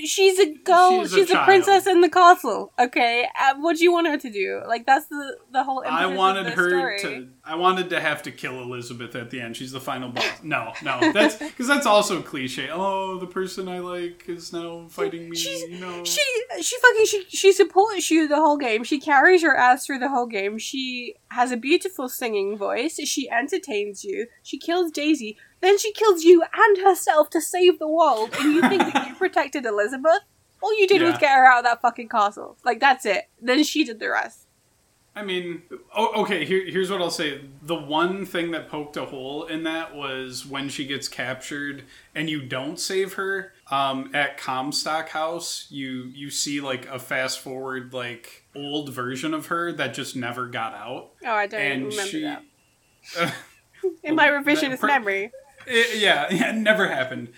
she's a girl, she's, she's a, a princess in the castle. Okay, uh, what do you want her to do? Like, that's the the whole. I wanted her story. to. I wanted to have to kill Elizabeth at the end. She's the final boss. No, no, that's because that's also cliche. Oh, the person I like is now fighting me. She's, you know, she she fucking she she supports you the whole game. She carries your ass through the whole game. She has a beautiful singing voice. She entertains you. She kills Daisy. Then she kills you and herself to save the world, and you think that you protected Elizabeth? All you did yeah. was get her out of that fucking castle. Like, that's it. Then she did the rest. I mean, oh, okay, here, here's what I'll say. The one thing that poked a hole in that was when she gets captured and you don't save her. Um, at Comstock House, you, you see, like, a fast-forward, like, old version of her that just never got out. Oh, I don't and remember she, that. Uh, in my revisionist per- memory. It, yeah, yeah, it never happened.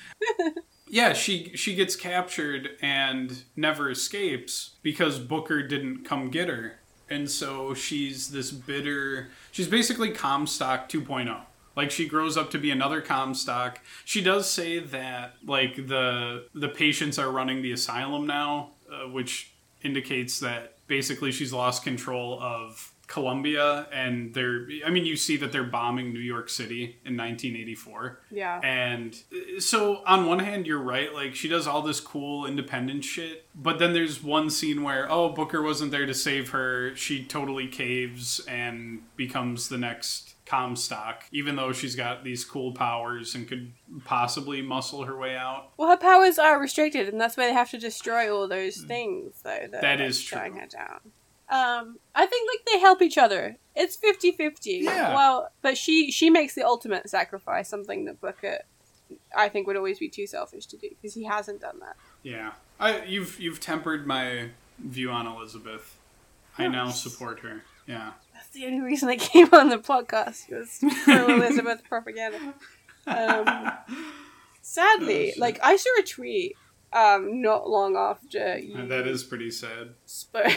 Yeah, she she gets captured and never escapes because Booker didn't come get her. And so she's this bitter... She's basically Comstock two point oh. Like, she grows up to be another Comstock. She does say that, like, the the patients are running the asylum now, uh, which indicates that basically she's lost control of Columbia. And they're... I mean, you see that they're bombing New York City in nineteen eighty-four. Yeah. And so, on one hand, you're right. Like, she does all this cool independent shit. But then there's one scene where, oh, Booker wasn't there to save her. She totally caves and becomes the next Comstock, even though she's got these cool powers and could possibly muscle her way out. Well, her powers are restricted, and that's why they have to destroy all those things, though. That, that is true. Her down. Um, I think, like, they help each other. It's fifty-fifty. Yeah. Well, but she, she makes the ultimate sacrifice, something that Booker, I think, would always be too selfish to do, because he hasn't done that. Yeah. I, you've you've tempered my view on Elizabeth. I now support her. Yeah. That's the only reason I came on the podcast, was for Elizabeth propaganda. Um, sadly, like, I saw a tweet um, not long after you... And that is pretty sad. Spoke.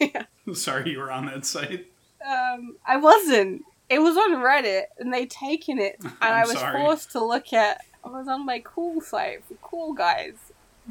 Yeah. Sorry you were on that site. Um, I wasn't. It was on Reddit, and they'd taken it, and I was sorry. forced to look at... I was on my cool site for cool guys.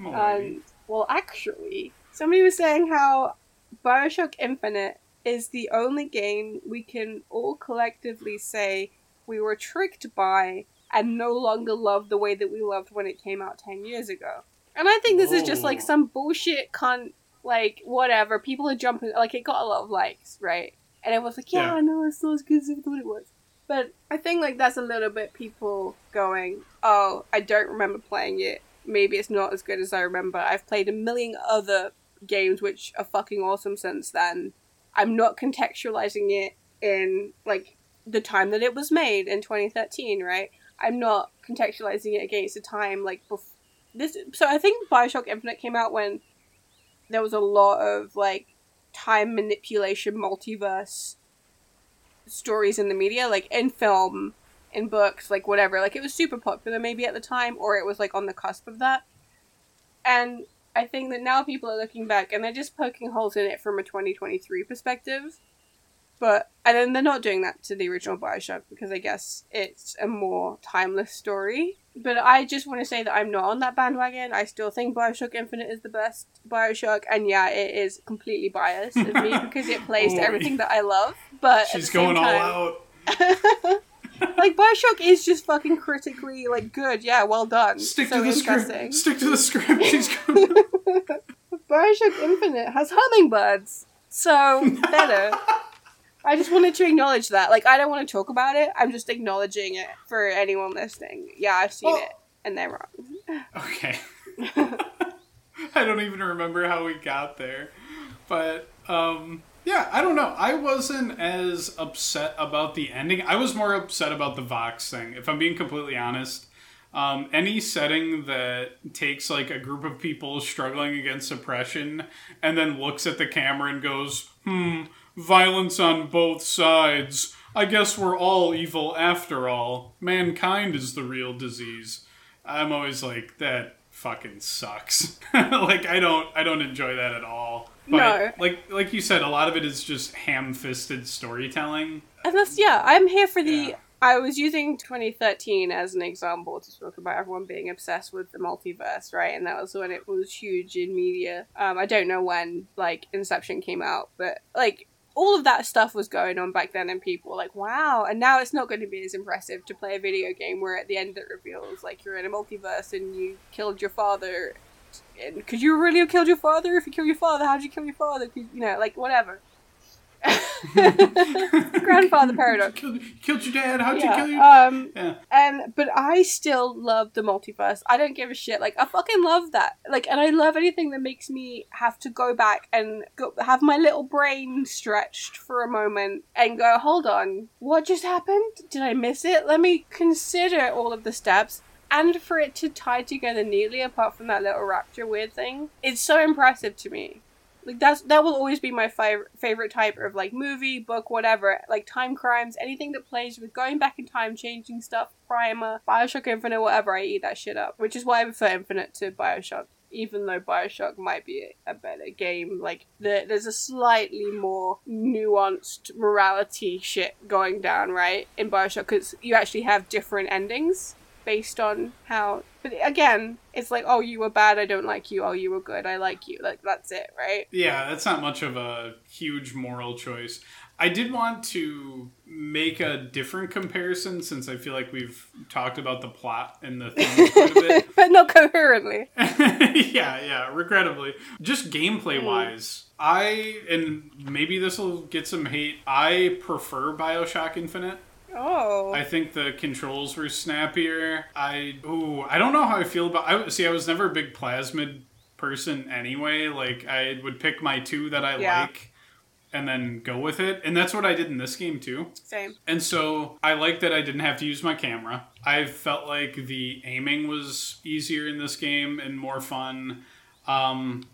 Um, well, actually, somebody was saying how BioShock Infinite is the only game we can all collectively say we were tricked by and no longer love the way that we loved when it came out ten years ago. And I think this Whoa. is just, like, some bullshit cunt, like, whatever. People are jumping. Like, it got a lot of likes, right? And everyone's like, yeah, yeah. I know, it's not as good as I thought it was. But I think, like, that's a little bit people going, oh, I don't remember playing it. Maybe it's not as good as I remember. I've played a million other games which are fucking awesome since then. I'm not contextualizing it in, like, the time that it was made in twenty thirteen, right? I'm not contextualizing it against the time, like, before this. So I think BioShock Infinite came out when there was a lot of, like, time manipulation, multiverse stories in the media, like, in film, in books, like, whatever. Like, it was super popular maybe at the time, or it was, like, on the cusp of that. And I think that now people are looking back and they're just poking holes in it from a twenty twenty-three perspective. But, and then they're not doing that to the original BioShock, because I guess it's a more timeless story. But I just want to say that I'm not on that bandwagon. I still think BioShock Infinite is the best BioShock. And yeah, it is completely biased of me because it plays to everything that I love. But she's going time, all out. Like, BioShock is just fucking critically, like, good. Yeah, well done. Stick so to the script. Stick to the script. She's coming. BioShock Infinite has hummingbirds, so better. I just wanted to acknowledge that. Like, I don't want to talk about it. I'm just acknowledging it for anyone listening. Yeah, I've seen well, it, and they're wrong. Okay. I don't even remember how we got there, but um. Yeah, I don't know. I wasn't as upset about the ending. I was more upset about the Vox thing, if I'm being completely honest. Um, any setting that takes, like, a group of people struggling against oppression and then looks at the camera and goes, hmm, violence on both sides. I guess we're all evil after all. Mankind is the real disease. I'm always like, that fucking sucks. Like, I don't, I don't enjoy that at all. But, no. like like you said, a lot of it is just ham-fisted storytelling. And that's, yeah, I'm here for the... Yeah. I was using twenty thirteen as an example to talk about everyone being obsessed with the multiverse, right? And that was when it was huge in media. Um, I don't know when, like, Inception came out, but, like, all of that stuff was going on back then, and people were like, wow. And now it's not going to be as impressive to play a video game where at the end it reveals, like, you're in a multiverse and you killed your father... Could you really have killed your father? If you killed your father, how'd you kill your father? You know, like, whatever. Grandfather paradox. Killed, killed your dad. How'd yeah. you kill your um, yeah. And but I still love the multiverse. I don't give a shit. Like, I fucking love that. Like, and I love anything that makes me have to go back and go, have my little brain stretched for a moment and go, hold on, what just happened? Did I miss it? Let me consider all of the steps. And for it to tie together neatly, apart from that little Rapture weird thing, it's so impressive to me. Like, that's that will always be my fi- favorite type of, like, movie, book, whatever. Like, time crimes, anything that plays with going back in time, changing stuff, Primer, BioShock Infinite, whatever, I eat that shit up. Which is why I prefer Infinite to BioShock, even though BioShock might be a better game. Like, the, there's a slightly more nuanced morality shit going down, right, in BioShock, because you actually have different endings based on how... But again, it's like, oh, you were bad, I don't like you. Oh, you were good, I like you. Like, that's it, right? Yeah, that's not much of a huge moral choice. I did want to make a different comparison, since I feel like we've talked about the plot and the thing quite a bit. But not coherently. yeah, yeah, regrettably. Just gameplay-wise... Mm. I, and maybe this will get some hate, I prefer BioShock Infinite. Oh. I think the controls were snappier. I ooh, I don't know how I feel about... I see, I was never a big plasmid person anyway. Like, I would pick my two that I yeah. like and then go with it. And that's what I did in this game, too. Same. And so I liked that I didn't have to use my camera. I felt like the aiming was easier in this game and more fun. Um...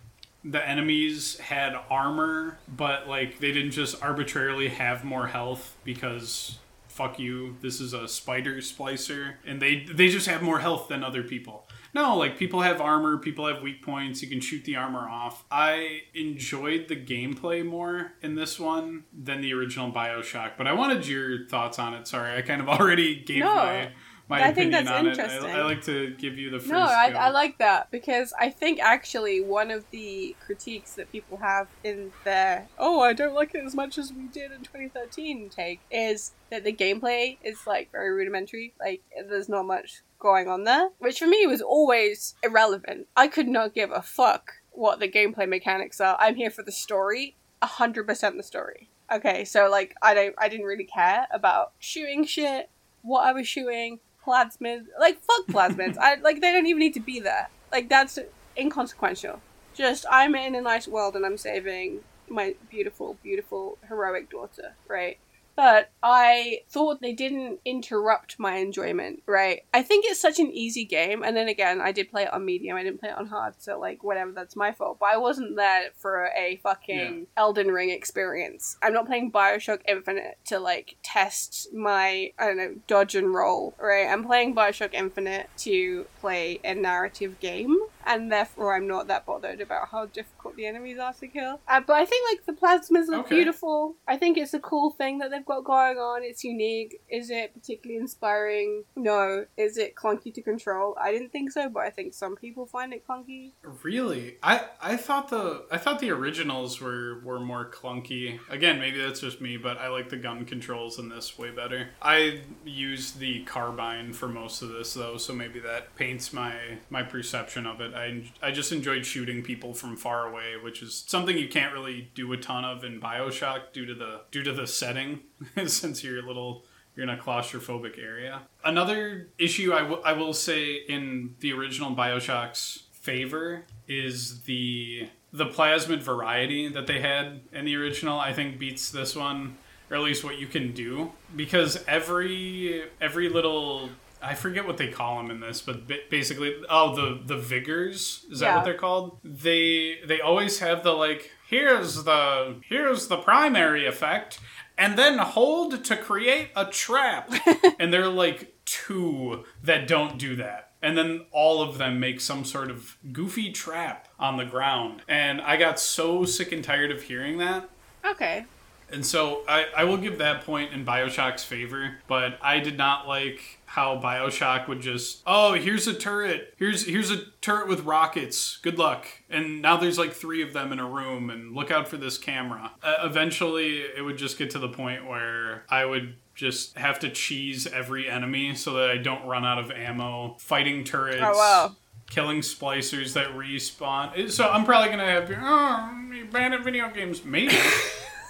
The enemies had armor, but, like, they didn't just arbitrarily have more health because, fuck you, this is a spider splicer. And they they just have more health than other people. No, like, people have armor, people have weak points, you can shoot the armor off. I enjoyed the gameplay more in this one than the original BioShock, but I wanted your thoughts on it. Sorry, I kind of already gave no. away... My I think that's interesting. I, I like to give you the first. No, I, I like that, because I think actually one of the critiques that people have in their, oh, I don't like it as much as we did in twenty thirteen take, is that the gameplay is, like, very rudimentary. Like, there's not much going on there, which for me was always irrelevant. I could not give a fuck what the gameplay mechanics are. I'm here for the story, one hundred percent the story. Okay, so, like, I don't, I didn't really care about shooting shit, what I was shooting. Plasmids, like, fuck plasmids. I like they don't even need to be there. Like, that's inconsequential. Just I'm in a nice world and I'm saving my beautiful, beautiful, heroic daughter, right? But I thought they didn't interrupt my enjoyment, right? I think it's such an easy game, and then again, I did play it on medium, I didn't play it on hard, so, like, whatever, that's my fault. But I wasn't there for a fucking yeah. Elden Ring experience. I'm not playing BioShock Infinite to, like, test my, I don't know, dodge and roll, right? I'm playing BioShock Infinite to play a narrative game, and therefore I'm not that bothered about how difficult the enemies are to kill. Uh, but I think, like, the plasmas look okay. beautiful. I think it's a cool thing that they've got going on. It's unique. Is it particularly inspiring? No. Is it clunky to control? I didn't think so, but I think some people find it clunky. Really? I, I thought the I thought the originals were, were more clunky. Again, maybe that's just me, but I like the gun controls in this way better. I used the carbine for most of this, though, so maybe that paints my, my perception of it. I, I just enjoyed shooting people from far away, which is something you can't really do a ton of in BioShock due to the due to the setting, since you're a little you're in a claustrophobic area. Another issue I, w- I will say in the original BioShock's favor is the the plasmid variety that they had in the original. I think beats this one, or at least what you can do, because every every little. I forget what they call them in this, but basically, oh, the, the vigors, is that yeah. what they're called? They they always have the, like, here's the here's the primary effect, and then hold to create a trap. And there are, like, two that don't do that. And then all of them make some sort of goofy trap on the ground. And I got so sick and tired of hearing that. Okay. And so I, I will give that point in BioShock's favor, but I did not like how BioShock would just, oh, here's a turret. Here's here's a turret with rockets. Good luck. And now there's like three of them in a room, and look out for this camera. Uh, eventually, it would just get to the point where I would just have to cheese every enemy so that I don't run out of ammo, fighting turrets. Oh, wow. Killing splicers that respawn. So I'm probably going to have, oh, you ban at video games. Maybe.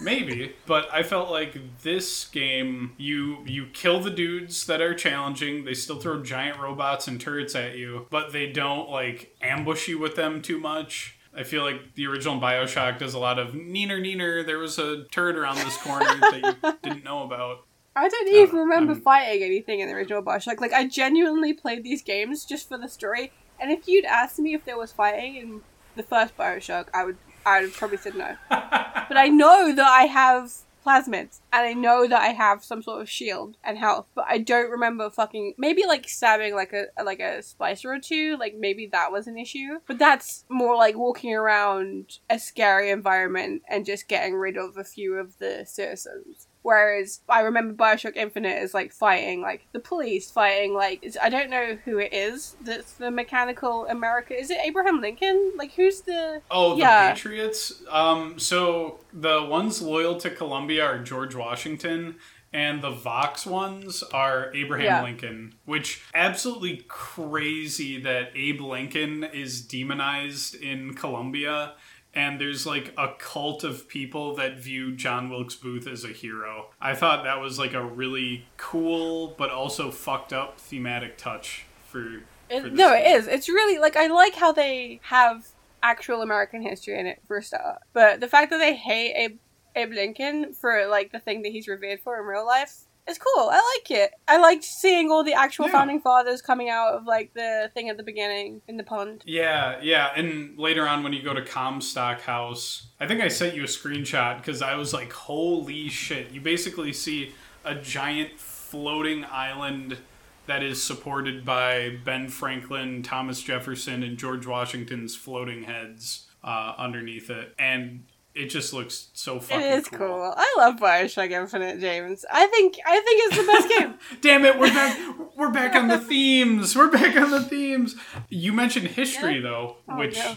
Maybe, but I felt like this game, you you kill the dudes that are challenging, they still throw giant robots and turrets at you, but they don't, like, ambush you with them too much. I feel like the original BioShock does a lot of, neener, neener, there was a turret around this corner that you didn't know about. I don't even uh, remember I'm... fighting anything in the original BioShock. Like, I genuinely played these games just for the story, and if you'd asked me if there was fighting in the first BioShock, I would... I would probably said no. But I know that I have plasmids, and I know that I have some sort of shield and health, but I don't remember fucking... Maybe, like, stabbing, like, a like a splicer or two, like, maybe that was an issue. But that's more like walking around a scary environment and just getting rid of a few of the citizens. Whereas I remember BioShock Infinite is, like, fighting, like, the police, fighting, like... I don't know who it is that's the mechanical America... Is it Abraham Lincoln? Like, who's the... Oh, yeah. The Patriots? Um, so, the ones loyal to Columbia are George Washington, and the Vox ones are Abraham yeah. Lincoln, which absolutely crazy that Abe Lincoln is demonized in Columbia. And there's, like, a cult of people that view John Wilkes Booth as a hero. I thought that was, like, a really cool but also fucked up thematic touch for, it, for this No, game. It is. It's really, like, I like how they have actual American history in it, for a start. But the fact that they hate Abe, Abe Lincoln for, like, the thing that he's revered for in real life... It's cool. I like it. I liked seeing all the actual yeah. founding fathers coming out of, like, the thing at the beginning in the pond. Yeah, yeah. And later on when you go to Comstock House, I think I sent you a screenshot because I was like, holy shit. You basically see a giant floating island that is supported by Ben Franklin, Thomas Jefferson, and George Washington's floating heads uh, underneath it. And... It just looks so fucking cool. It is cool. cool. I love BioShock Infinite, James. I think I think it's the best game. Damn it, we're back we're back on the themes. We're back on the themes. You mentioned history yeah. though, oh, which no.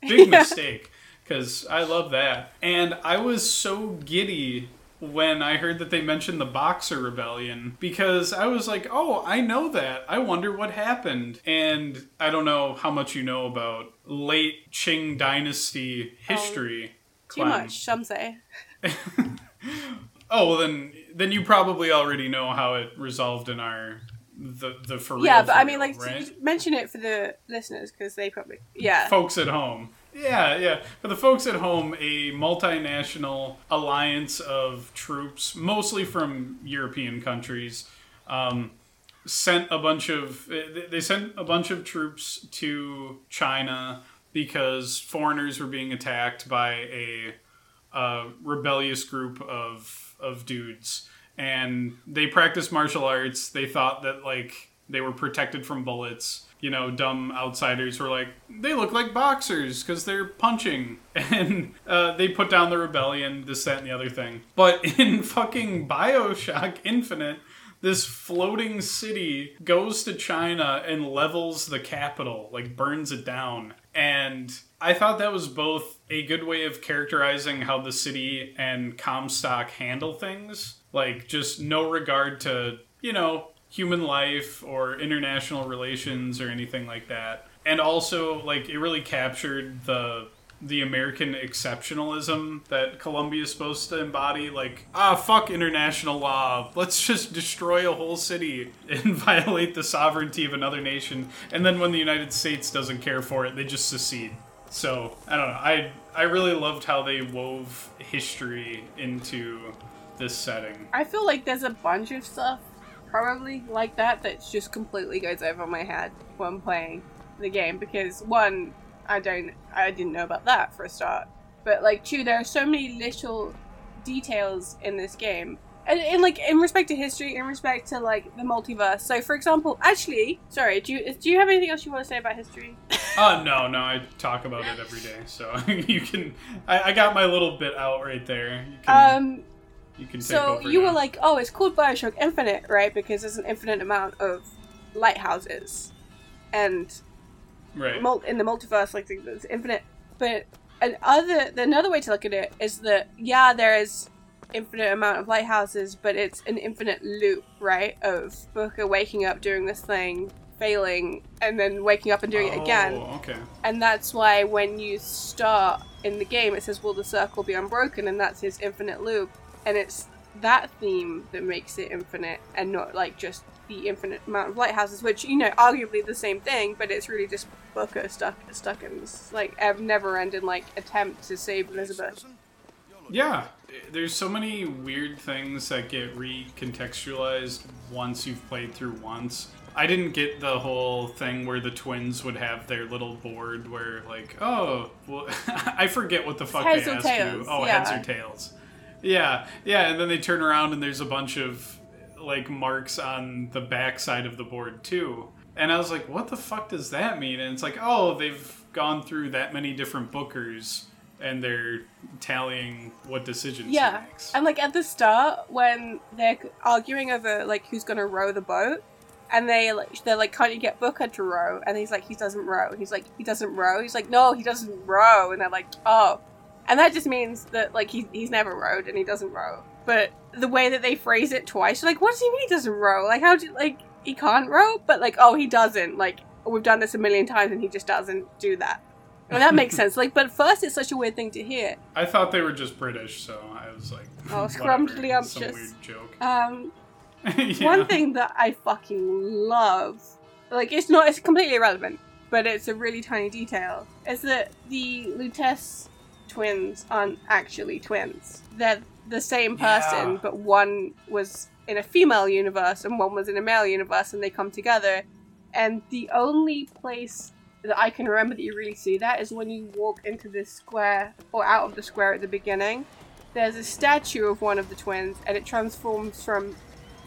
big yeah. mistake cuz I love that. And I was so giddy when I heard that they mentioned the Boxer Rebellion because I was like, "Oh, I know that. I wonder what happened." And I don't know how much you know about late Qing Dynasty history. Um, Too much, some say. Oh, well then then you probably already know how it resolved in our the the for real. Yeah, but for I mean real, like right? mention it for the listeners because they probably yeah. folks at home. Yeah, yeah. For the folks at home, a multinational alliance of troops, mostly from European countries, um, sent a bunch of they sent a bunch of troops to China. Because foreigners were being attacked by a uh, rebellious group of of dudes, and they practiced martial arts. They thought that like they were protected from bullets. You know, dumb outsiders were like, they look like boxers because they're punching, and uh, they put down the rebellion. This, that, and the other thing. But in fucking BioShock Infinite, this floating city goes to China and levels the capital, like burns it down. And I thought that was both a good way of characterizing how the city and Comstock handle things. Like, just no regard to, you know, human life or international relations or anything like that. And also, like, it really captured the the American exceptionalism that Columbia is supposed to embody. Like, ah, fuck international law. Let's just destroy a whole city and violate the sovereignty of another nation. And then when the United States doesn't care for it, they just secede. So, I don't know. I I really loved how they wove history into this setting. I feel like there's a bunch of stuff probably like that that just completely goes over my head when playing the game. Because, one... I don't, I didn't know about that for a start. But, like, too, there are so many little details in this game. And, and, like, in respect to history, in respect to, like, the multiverse. So, for example, actually, sorry, do you, do you have anything else you want to say about history? Oh, uh, no, no, I talk about it every day. So, you can, I, I got my little bit out right there. You can, um, you can take so, over you now. Were like, oh, it's called BioShock Infinite, right? Because there's an infinite amount of lighthouses. And... Right. In the multiverse, like, it's infinite. But another, another way to look at it is that, yeah, there is infinite amount of lighthouses, but it's an infinite loop, right, of Booker waking up, doing this thing, failing and then waking up and doing oh, it again. Okay. And that's why when you start in the game, it says, will the circle be unbroken? And that's his infinite loop. And it's that theme that makes it infinite and not like just the infinite amount of lighthouses, which, you know, arguably the same thing, but it's really just Booker stuck stuck in this, like, never-ending, like, attempt to save Elizabeth. Yeah, there's so many weird things that get recontextualized once you've played through once. I didn't get the whole thing where the twins would have their little board where, like, oh, well, I forget what the fuck they asked you. Oh, yeah. Heads or tails. Yeah, yeah, and then they turn around and there's a bunch of, like, marks on the back side of the board, too. And I was like, what the fuck does that mean? And it's like, oh, they've gone through that many different Bookers, and they're tallying what decisions yeah. he makes. Yeah, and, like, at the start, when they're arguing over, like, who's gonna row the boat, and they, like, they're like, can't you get Booker to row? And he's like, he doesn't row. And he's like, he doesn't row? He's like, no, he doesn't row. And they're like, oh. And that just means that, like, he, he's never rowed and he doesn't row. But the way that they phrase it twice, like, what does he mean he doesn't row? Like, how do you, like, he can't row? But, like, oh, he doesn't. Like, we've done this a million times and he just doesn't do that. Well, that makes sense. Like, but first it's such a weird thing to hear. I thought they were just British, so I was like, oh, scrumptious. Some weird joke. Um, yeah. One thing that I fucking love, like, it's not, it's completely irrelevant, but it's a really tiny detail, is that the Lutece twins aren't actually twins. They're the same person, yeah. but one was in a female universe and one was in a male universe, and they come together. And the only place that I can remember that you really see that is when you walk into this square, or out of the square at the beginning. There's a statue of one of the twins, and it transforms from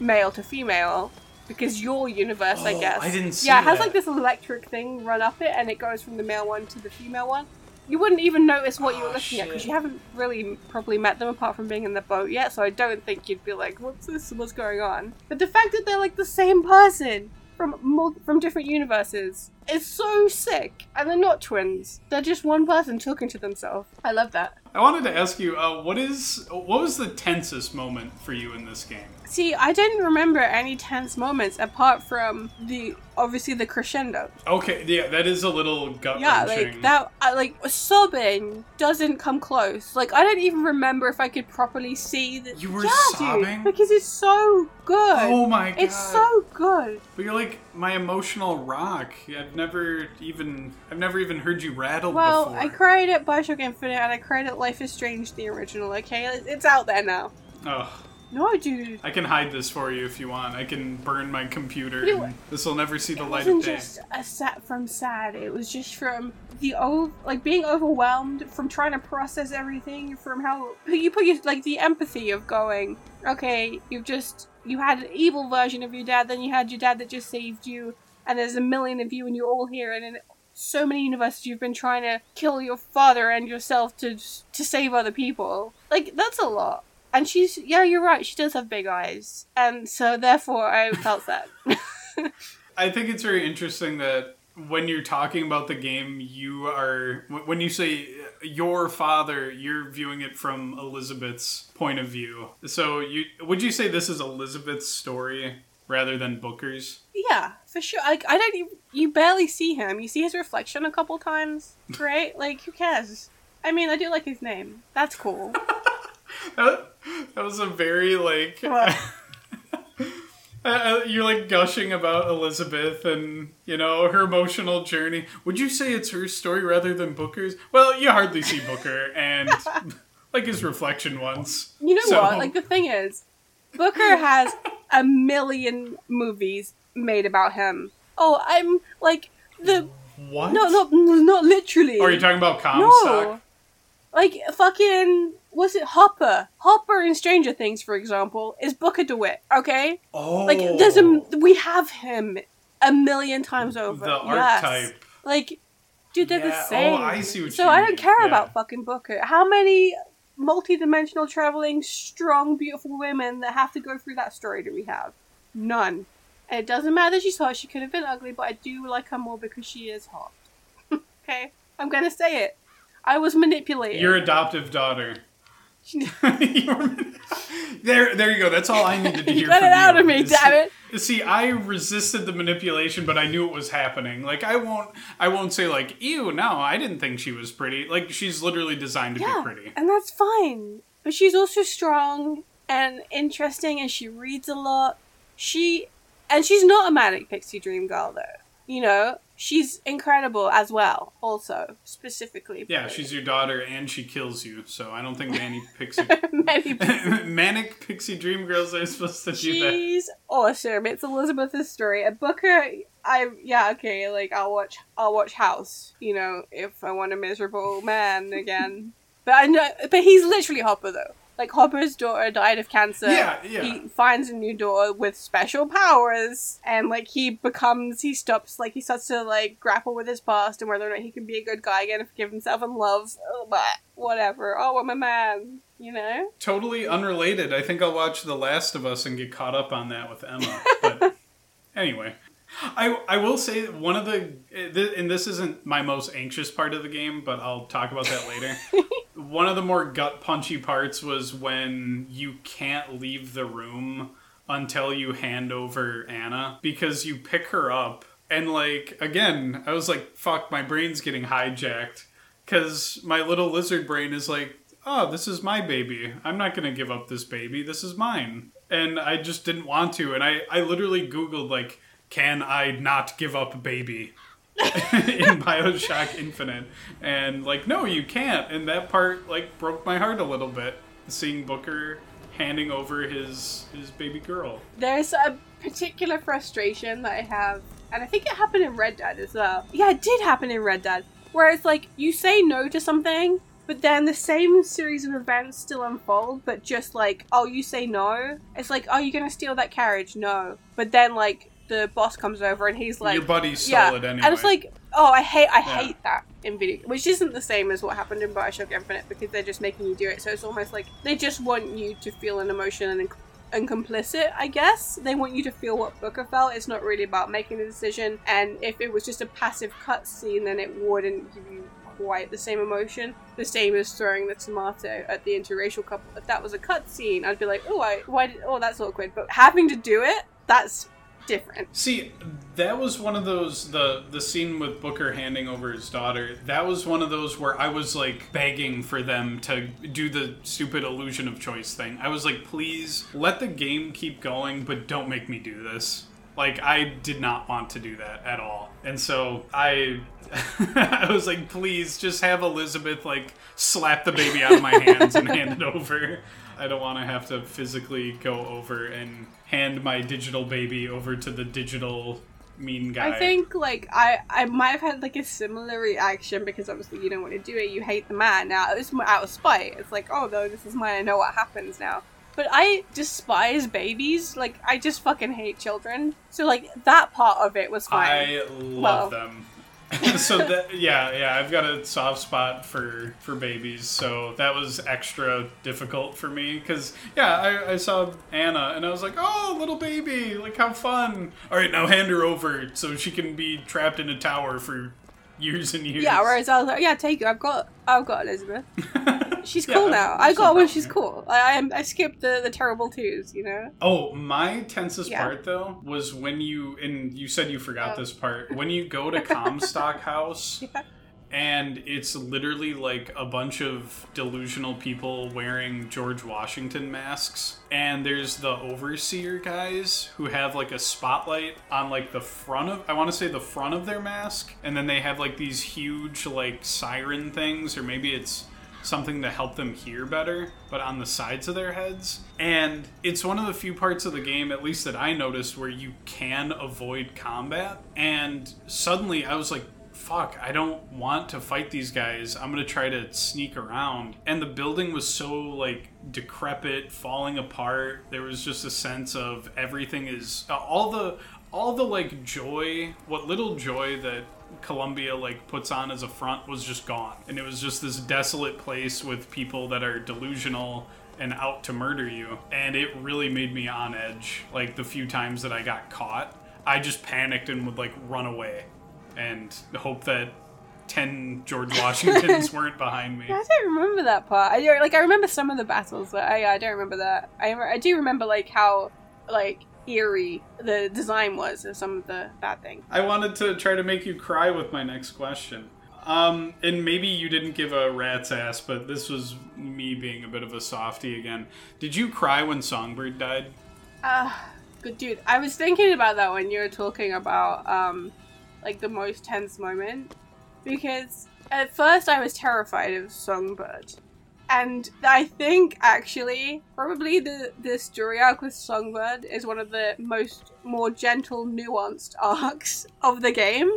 male to female, because your universe, oh, I guess. I didn't see Yeah, it has that. Like this electric thing run up it, and it goes from the male one to the female one. You wouldn't even notice what oh, you were looking shit. at, because you haven't really probably met them apart from being in the boat yet, so I don't think you'd be like, what's this, what's going on? But the fact that they're like the same person from more, from different universes is so sick. And they're not twins. They're just one person talking to themselves. I love that. I wanted to ask you, uh, what is what was the tensest moment for you in this game? See, I didn't remember any tense moments apart from the, obviously, the crescendo. Okay, yeah, that is a little gut-wrenching. Yeah, like, that, I, like, sobbing doesn't come close. Like, I don't even remember if I could properly see that. You were yeah, sobbing? Dude, because it's so good. Oh my god. It's so good. But you're like my emotional rock. I've never even, I've never even heard you rattle well, before. Well, I cried at BioShock Infinite, and I cried at Life is Strange, the original, okay? It's out there now. Oh. No, dude. I can hide this for you if you want. I can burn my computer. You, and this will never see the light of day. It wasn't just a set from sad. It was just from the old, like, being overwhelmed, from trying to process everything, from how you put your, like, the empathy of going, okay, you've just, you had an evil version of your dad, then you had your dad that just saved you, and there's a million of you and you're all here, and in so many universes you've been trying to kill your father and yourself to to save other people. Like, that's a lot. And she's, yeah, you're right, she does have big eyes. And so, therefore, I felt that. I think it's very interesting that when you're talking about the game, you are, when you say your father, you're viewing it from Elizabeth's point of view. So, you would you say this is Elizabeth's story rather than Booker's? Yeah, for sure. Like, I don't even, you barely see him. You see his reflection a couple times, right? Like, who cares? I mean, I do like his name. That's cool. That was a very, like, you're, like, gushing about Elizabeth and, you know, her emotional journey. Would you say it's her story rather than Booker's? Well, you hardly see Booker and, like, his reflection once. You know so. what? Like, the thing is, Booker has a million movies made about him. Oh, I'm, like, the... What? No, not, not literally. Oh, are you talking about Comstock? No. Like, fucking... Was it Hopper? Hopper in Stranger Things, for example, is Booker DeWitt, okay? Oh. Like, there's a, we have him a million times over. The yes. archetype. Like, dude, they're yeah. the same. Oh, I see what so you mean. So I don't care yeah. about fucking Booker. How many multi-dimensional, traveling, strong, beautiful women that have to go through that story do we have? None. And it doesn't matter that she's hot. She could have been ugly, but I do like her more because she is hot. Okay? I'm gonna say it. I was manipulated. Your adoptive daughter. there, there you go. That's all I needed to hear. Get it out of me, damn it! See, I resisted the manipulation, but I knew it was happening. Like, I won't, I won't say like, "Ew, no, I didn't think she was pretty." Like, she's literally designed to yeah, be pretty, and that's fine. But she's also strong and interesting, and she reads a lot. She, and she's not a manic pixie dream girl, though. You know, she's incredible as well. Also, specifically, yeah, pretty. She's your daughter, and she kills you. So I don't think manic pixie, manic pixie dream girls are supposed to she's do that. She's awesome. It's Elizabeth's story. And Booker, I yeah, okay, like I'll watch, I'll watch House. You know, if I want a miserable man again. But I know, but he's literally Hopper though. Like, Hopper's daughter died of cancer. Yeah, yeah. He finds a new daughter with special powers. And, like, he becomes, he stops, like, he starts to, like, grapple with his past and whether or not he can be a good guy again and forgive himself and love. Oh, but whatever. Oh, I'm a man. You know? Totally unrelated. I think I'll watch The Last of Us and get caught up on that with Emma. But anyway. I, I will say that one of the, and this isn't my most anxious part of the game, but I'll talk about that later. One of the more gut punchy parts was when you can't leave the room until you hand over Anna, because you pick her up and, like, again, I was like, fuck, my brain's getting hijacked, because my little lizard brain is like, oh, this is my baby. I'm not going to give up this baby. This is mine. And I just didn't want to. And I, I literally Googled, like, can I not give up baby in BioShock Infinite? And, like, no, you can't. And that part, like, broke my heart a little bit, seeing Booker handing over his, his baby girl. There's a particular frustration that I have, and I think it happened in Red Dead as well. Yeah, it did happen in Red Dead, where it's like, you say no to something, but then the same series of events still unfold, but just like, oh, you say no. It's like, oh, you're going to steal that carriage? No. But then, like, the boss comes over and he's like, your buddy's solid yeah. anyway. And it's like, oh, I hate I yeah. hate that in video, which isn't the same as what happened in BioShock Infinite, because they're just making you do it. So it's almost like they just want you to feel an emotion and, and complicit, I guess. They want you to feel what Booker felt. It's not really about making the decision. And if it was just a passive cutscene, then it wouldn't give you quite the same emotion. The same as throwing the tomato at the interracial couple. If that was a cutscene, I'd be like, oh, I, why did, oh, that's awkward. But having to do it, that's different. See, that was one of those, the the scene with Booker handing over his daughter, that was one of those where I was like begging for them to do the stupid illusion of choice thing. I was like, please let the game keep going, but don't make me do this. Like, I did not want to do that at all. And so I I was like, please just have Elizabeth like slap the baby out of my hands and hand it over. I don't want to have to physically go over and hand my digital baby over to the digital mean guy. I think, like, I, I might have had, like, a similar reaction, because obviously you don't want to do it. You hate the man now. It's out of spite. It's like, oh, no, this is mine. I know what happens now. But I despise babies. Like, I just fucking hate children. So, like, that part of it was fine. I love well. them. So that, yeah, yeah, I've got a soft spot for, for babies, so that was extra difficult for me, because, yeah, I, I saw Anna, and I was like, oh, little baby, like, how fun. All right, now hand her over so she can be trapped in a tower for years and years. Yeah, whereas I was like, yeah, take her, I've got, I've got Elizabeth. She's cool yeah, now. I got when she's cool. I I skipped the, the terrible twos, you know? Oh, my tensest yeah. part, though, was when you, and you said you forgot oh. this part, when you go to Comstock House, yeah. and it's literally like a bunch of delusional people wearing George Washington masks, and there's the overseer guys who have like a spotlight on like the front of, I want to say the front of their mask, and then they have like these huge like siren things, or maybe it's something to help them hear better, but on the sides of their heads. And it's one of the few parts of the game, at least that I noticed, where you can avoid combat. And suddenly I was like, fuck, I don't want to fight these guys. I'm gonna try to sneak around. And the building was so like decrepit, falling apart. There was just a sense of everything is uh, all the all the like joy, what little joy that Columbia like puts on as a front was just gone, and it was just this desolate place with people that are delusional and out to murder you. And it really made me on edge. Like, the few times that I got caught, I just panicked and would like run away and hope that ten George Washingtons weren't behind me. I don't remember that part. I don't, like, I remember some of the battles, but I, I don't remember that. I, I do remember, like, how, like, eerie the design was of some of the bad things. I wanted to try to make you cry with my next question. Um, and maybe you didn't give a rat's ass, but this was me being a bit of a softie again. Did you cry when Songbird died? Ah, uh, good dude. I was thinking about that when you were talking about, um, like, the most tense moment. Because at first I was terrified of Songbird. And I think, actually, probably the, the story arc with Songbird is one of the most more gentle, nuanced arcs of the game.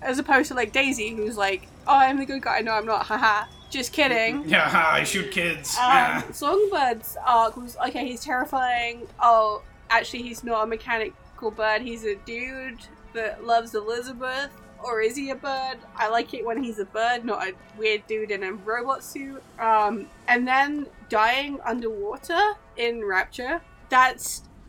As opposed to, like, Daisy, who's like, oh, I'm the good guy. No, I'm not. Haha. Just kidding. Yeah, I shoot kids. Um, yeah. Songbird's arc was, okay, he's terrifying. Oh, actually, he's not a mechanical bird. He's a dude that loves Elizabeth. Or is he a bird? I like it when he's a bird, not a weird dude in a robot suit. Um, and then dying underwater in Rapture. That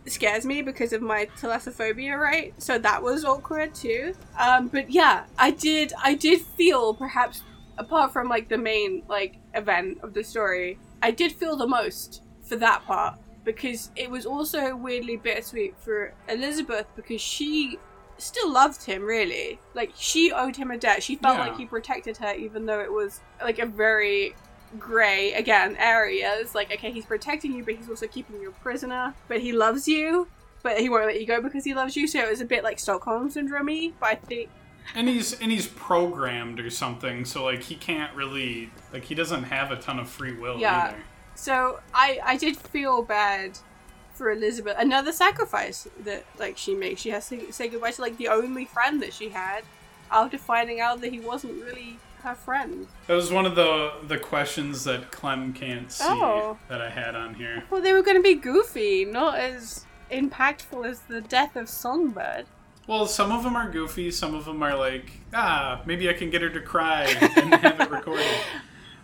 scares me because of my thalassophobia, right? So that was awkward too. Um, but yeah, I did, I did feel, perhaps, apart from like the main like event of the story, I did feel the most for that part. Because it was also weirdly bittersweet for Elizabeth because she still loved him, really. Like, she owed him a debt. She felt yeah. like he protected her, even though it was, like, a very grey, again, area. It's like, okay, he's protecting you, but he's also keeping you a prisoner. But he loves you, but he won't let you go because he loves you. So it was a bit like Stockholm Syndrome, but I think... And he's, and he's programmed or something, so, like, he can't really... Like, he doesn't have a ton of free will yeah. either. So I, I did feel bad... for Elizabeth, another sacrifice that like she makes. She has to say goodbye to like the only friend that she had after finding out that he wasn't really her friend. That was one of the the questions that Clem can't see oh. that I had on here. Well, they were going to be goofy, not as impactful as the death of Songbird. Well, some of them are goofy, some of them are like, ah, maybe I can get her to cry and have it recorded.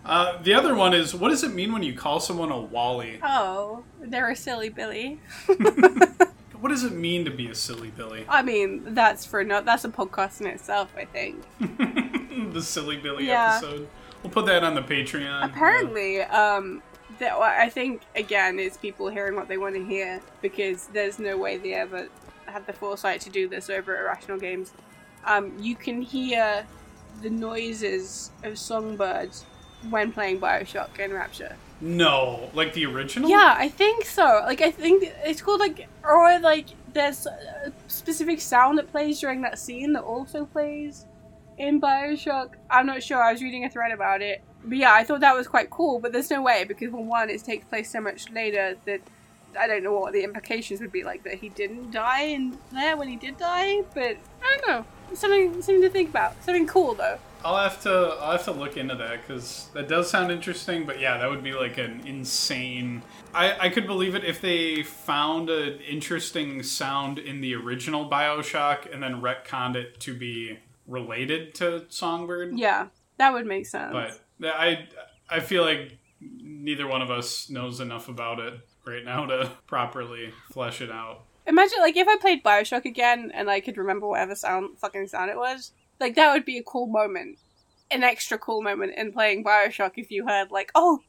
Uh, the other one is, what does it mean when you call someone a Wally? Oh, they're a silly Billy. What does it mean to be a silly Billy? I mean, that's for no, that's a podcast in itself, I think. The silly Billy yeah. episode. We'll put that on the Patreon. Apparently, yeah. um, that, I think, again, it's people hearing what they want to hear, because there's no way they ever had the foresight to do this over at Irrational Games. Um, you can hear the noises of songbirds when playing BioShock and Rapture. No, like the original? Yeah, I think so. Like, I think it's called, like, or, like, there's a specific sound that plays during that scene that also plays in BioShock. I'm not sure. I was reading a thread about it. But yeah, I thought that was quite cool, but there's no way, because, for one, it takes place so much later that I don't know what the implications would be, like, that he didn't die in there when he did die, but I don't know. It's something, something to think about. Something cool, though. I'll have to I'll have to look into that, because that does sound interesting, but yeah, that would be like an insane... I, I could believe it if they found an interesting sound in the original BioShock and then retconned it to be related to Songbird. Yeah, that would make sense. But I, I feel like neither one of us knows enough about it right now to properly flesh it out. Imagine, like, if I played BioShock again and I could remember whatever sound fucking sound it was... Like, that would be a cool moment. An extra cool moment in playing BioShock if you heard, like, oh,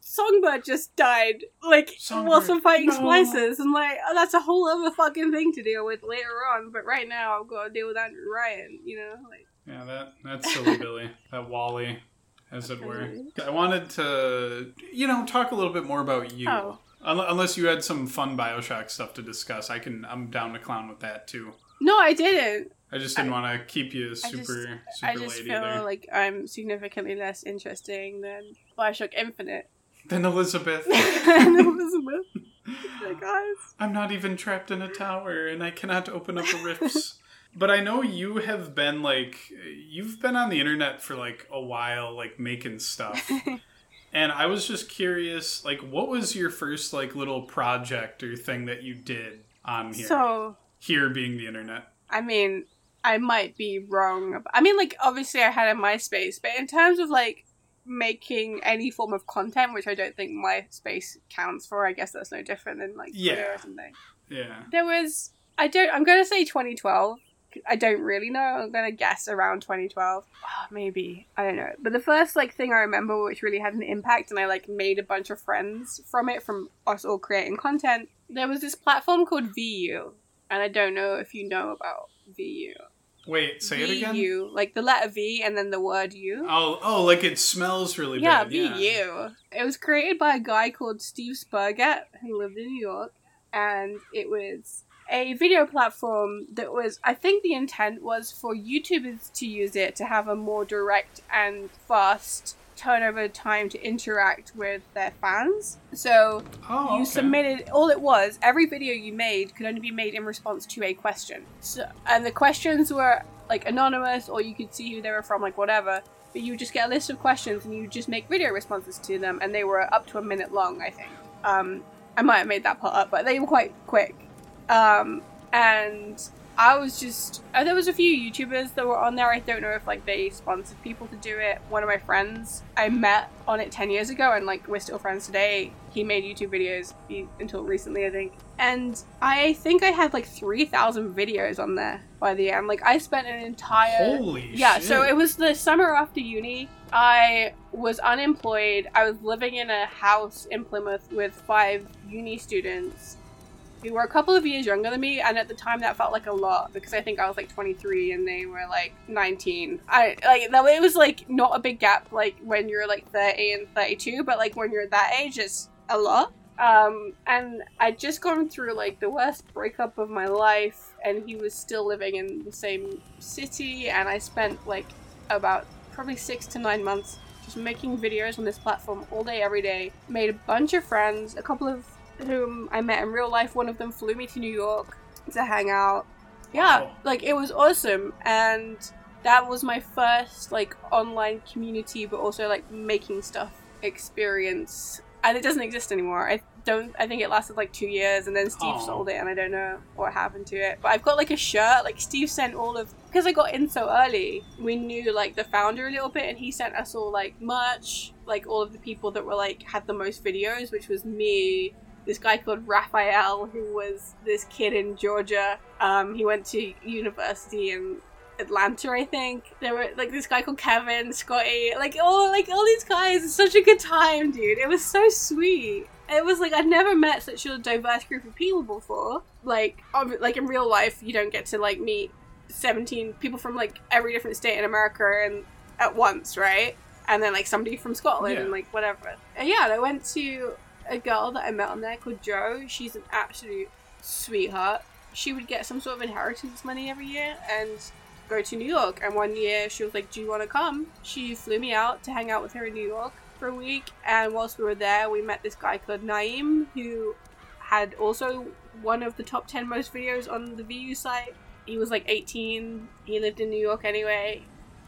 Songbird just died. Like, Songbird, whilst I'm fighting no. splices. And, like, oh, that's a whole other fucking thing to deal with later on. But right now, I've got to deal with Andrew Ryan, you know? Like, yeah, that that's silly Billy. That Wally, as it were. I wanted to, you know, talk a little bit more about you. Oh. Unless you had some fun BioShock stuff to discuss. I can, I'm down to clown with that, too. No, I didn't. I just didn't I, want to keep you super, I just, super I just late feel either. Like I'm significantly less interesting than BioShock Infinite. Than Elizabeth. Than Elizabeth. Like, guys. I'm not even trapped in a tower, and I cannot open up the rifts. But I know you have been, like, you've been on the internet for, like, a while, like, making stuff. And I was just curious, like, what was your first, like, little project or thing that you did on here? So... Here being the internet. I mean... I might be wrong. I mean, like, obviously I had a MySpace, but in terms of, like, making any form of content, which I don't think MySpace counts for, I guess that's no different than, like, Twitter yeah. or something. Yeah. There was, I don't, I'm going to say twenty twelve, I don't really know. I'm going to guess around twenty twelve. Oh, maybe. I don't know. But the first, like, thing I remember which really had an impact, and I, like, made a bunch of friends from it, from us all creating content, there was this platform called V U. And I don't know if you know about V U. Wait, say V U, it again? V U, like the letter V and then the word U. Oh, oh, like it smells really yeah, bad. V U. Yeah, V U. It was created by a guy called Steve Spurgett, who lived in New York. And it was a video platform that was, I think the intent was for YouTubers to use it to have a more direct and fast turnover time to interact with their fans. So oh, you okay. submitted, all it was, every video you made could only be made in response to a question. So, and the questions were like anonymous, or you could see who they were from, like whatever. But you would just get a list of questions and you would just make video responses to them, and they were up to a minute long, I think. Um, I might have made that part up, but they were quite quick. Um, and I was just... Oh, there was a few YouTubers that were on there. I don't know if, like, they sponsored people to do it. One of my friends, I met on it ten years ago, and, like, we're still friends today. He made YouTube videos he, until recently, I think. And I think I had, like, three thousand videos on there by the end. Like, I spent an entire... Holy yeah, shit. So it was the summer after uni. I was unemployed. I was living in a house in Plymouth with five uni students who were a couple of years younger than me, and at the time that felt like a lot, because I think I was like twenty-three and they were like nineteen. I like that it was like not a big gap like when you're like thirty and thirty-two, but like when you're that age it's a lot. Um, and I'd just gone through like the worst breakup of my life, and he was still living in the same city, and I spent like about probably six to nine months just making videos on this platform all day, every day. Made a bunch of friends, a couple of whom I met in real life. One of them flew me to New York to hang out. Yeah, wow. Like it was awesome, and that was my first like online community, but also like making stuff experience. And it doesn't exist anymore. I don't. I think it lasted like two years, and then Steve Aww. sold it, and I don't know what happened to it. But I've got like a shirt. Like Steve sent all of because I got in so early. We knew like the founder a little bit, and he sent us all like merch, like all of the people that were like had the most videos, which was me. This guy called Raphael, who was this kid in Georgia. Um, he went to university in Atlanta, I think. There were, like, this guy called Kevin, Scotty. Like, all, like, all these guys. It's such a good time, dude. It was so sweet. It was, like, I'd never met such a diverse group of people before. Like, ob- like in real life, you don't get to, like, meet seventeen people from, like, every different state in America and at once, right? And then, like, somebody from Scotland yeah. and, like, whatever. And, yeah, I went to... a girl that I met on there called Jo. She's an absolute sweetheart. She would get some sort of inheritance money every year and go to New York. And one year she was like, do you want to come? She flew me out to hang out with her in New York for a week. And whilst we were there, we met this guy called Naeem, who had also one of the top ten most videos on the V U site. He was like eighteen. He lived in New York anyway.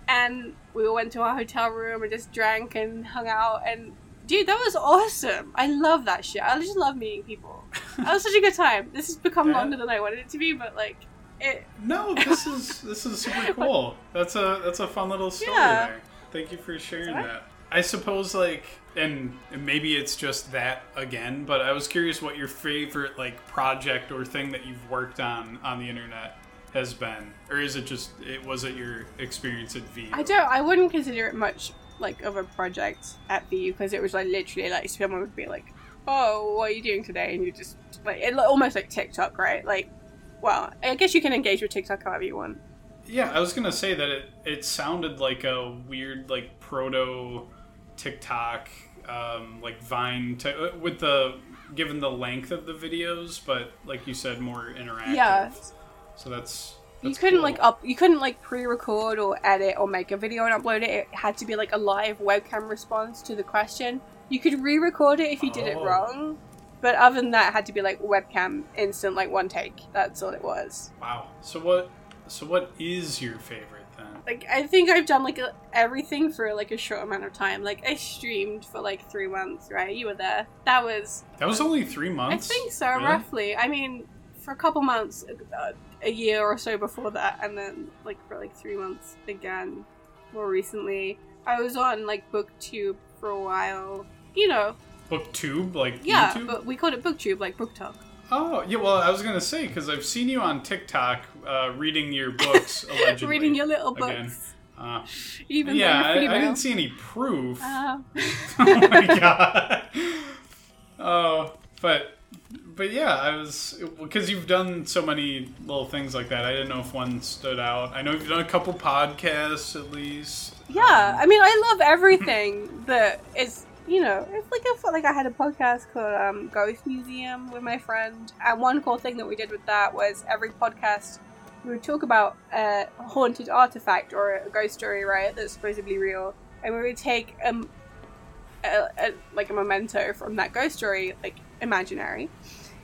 And we all went to our hotel room and just drank and hung out, and dude, that was awesome. I love that shit. I just love meeting people. That was such a good time. This has become yeah. longer than I wanted it to be, but like it No, this is this is super cool. That's a that's a fun little story yeah. there. Thank you for sharing Sorry? that. I suppose like and maybe it's just that again, but I was curious what your favorite like project or thing that you've worked on on the internet has been. Or is it just it was it your experience at V? I don't I wouldn't consider it much like of a project at V U, because it was like literally like someone would be like, oh, what are you doing today? And you just like it almost like TikTok, right? Like, well, I guess you can engage with TikTok however you want. Yeah, I was gonna say that it it sounded like a weird like proto TikTok um like Vine t- with the given the length of the videos, but like you said, more interactive. Yeah, so that's That's you couldn't cool. like up you couldn't like pre-record or edit or make a video and upload it. It had to be like a live webcam response to the question. You could re-record it if you oh. did it wrong, but other than that it had to be like webcam instant, like one take. That's all it was. Wow. So what so what is your favorite then? Like I think I've done like a, everything for like a short amount of time. Like I streamed for like three months, right? You were there. That was That was only three months? I think so, really? Roughly. I mean, for a couple months uh, a year or so before that, and then like for like three months again more recently. I was on like BookTube for a while, you know. BookTube? Like yeah, YouTube? But we called it BookTube, like BookTok. Oh, yeah, well, I was going to say, because I've seen you on TikTok uh, reading your books, allegedly. Reading your little books. Uh, Even yeah, though you're I, I didn't see any proof. Uh. Oh, my God. Oh, but, but yeah, I was, because you've done so many little things like that, I didn't know if one stood out. I know you've done a couple podcasts, at least. Yeah, um, I mean, I love everything that is... You know, it's like I felt like I had a podcast called um, Ghost Museum with my friend, and one cool thing that we did with that was every podcast we would talk about a haunted artifact or a ghost story, right, that's supposedly real, and we would take um a, a, like a memento from that ghost story, like imaginary,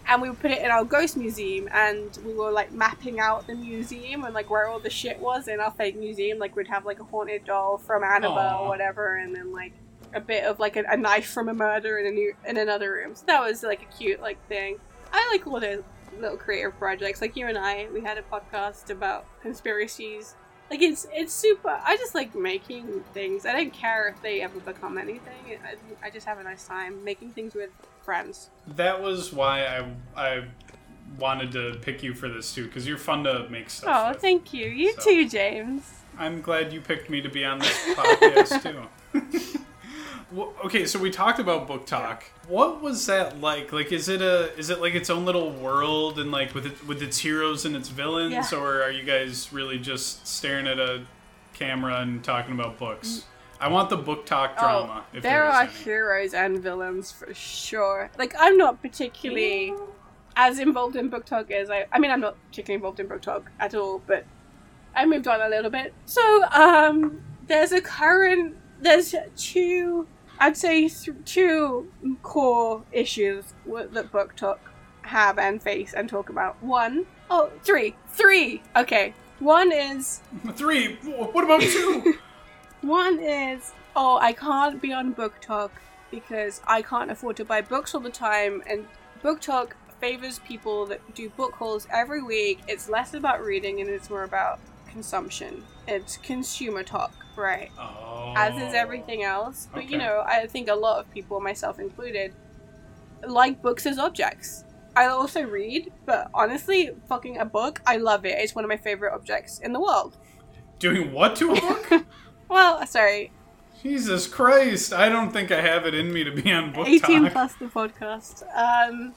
and we would put it in our ghost museum, and we were like mapping out the museum and like where all the shit was in our fake museum. Like we'd have like a haunted doll from Annabelle Aww. Or whatever, and then like a bit of like a, a knife from a murder in a new in another room. So that was like a cute like thing. I like all those little creative projects. Like you and I, we had a podcast about conspiracies. Like it's it's super. I just like making things. I don't care if they ever become anything. I, I just have a nice time making things with friends. That was why I I wanted to pick you for this too, because you're fun to make stuff. Oh, with. Thank you. You so. Too, James. I'm glad you picked me to be on this podcast too. Okay, so we talked about book talk. What was that like? Like, is it a is it like its own little world and like with it, with its heroes and its villains, yeah. or are you guys really just staring at a camera and talking about books? I want the book talk drama. Oh, if there, there is are any. Heroes and villains for sure. Like, I'm not particularly yeah. as involved in book talk as I. I mean, I'm not particularly involved in book talk at all, but I moved on a little bit. So, um, there's a current. There's two. I'd say th- two core issues w- that book talk have and face and talk about. One, oh, three, three. Okay, one is three. What about two? One is oh, I can't be on book talk because I can't afford to buy books all the time, and book talk favors people that do book hauls every week. It's less about reading and it's more about consumption. It's consumer talk. Right. Oh. As is everything else. But, okay. you know, I think a lot of people, myself included, like books as objects. I also read, but honestly, fucking a book, I love it. It's one of my favorite objects in the world. Doing what to a book? Well, sorry. Jesus Christ. I don't think I have it in me to be on book eighteen talk. Plus the podcast. Um,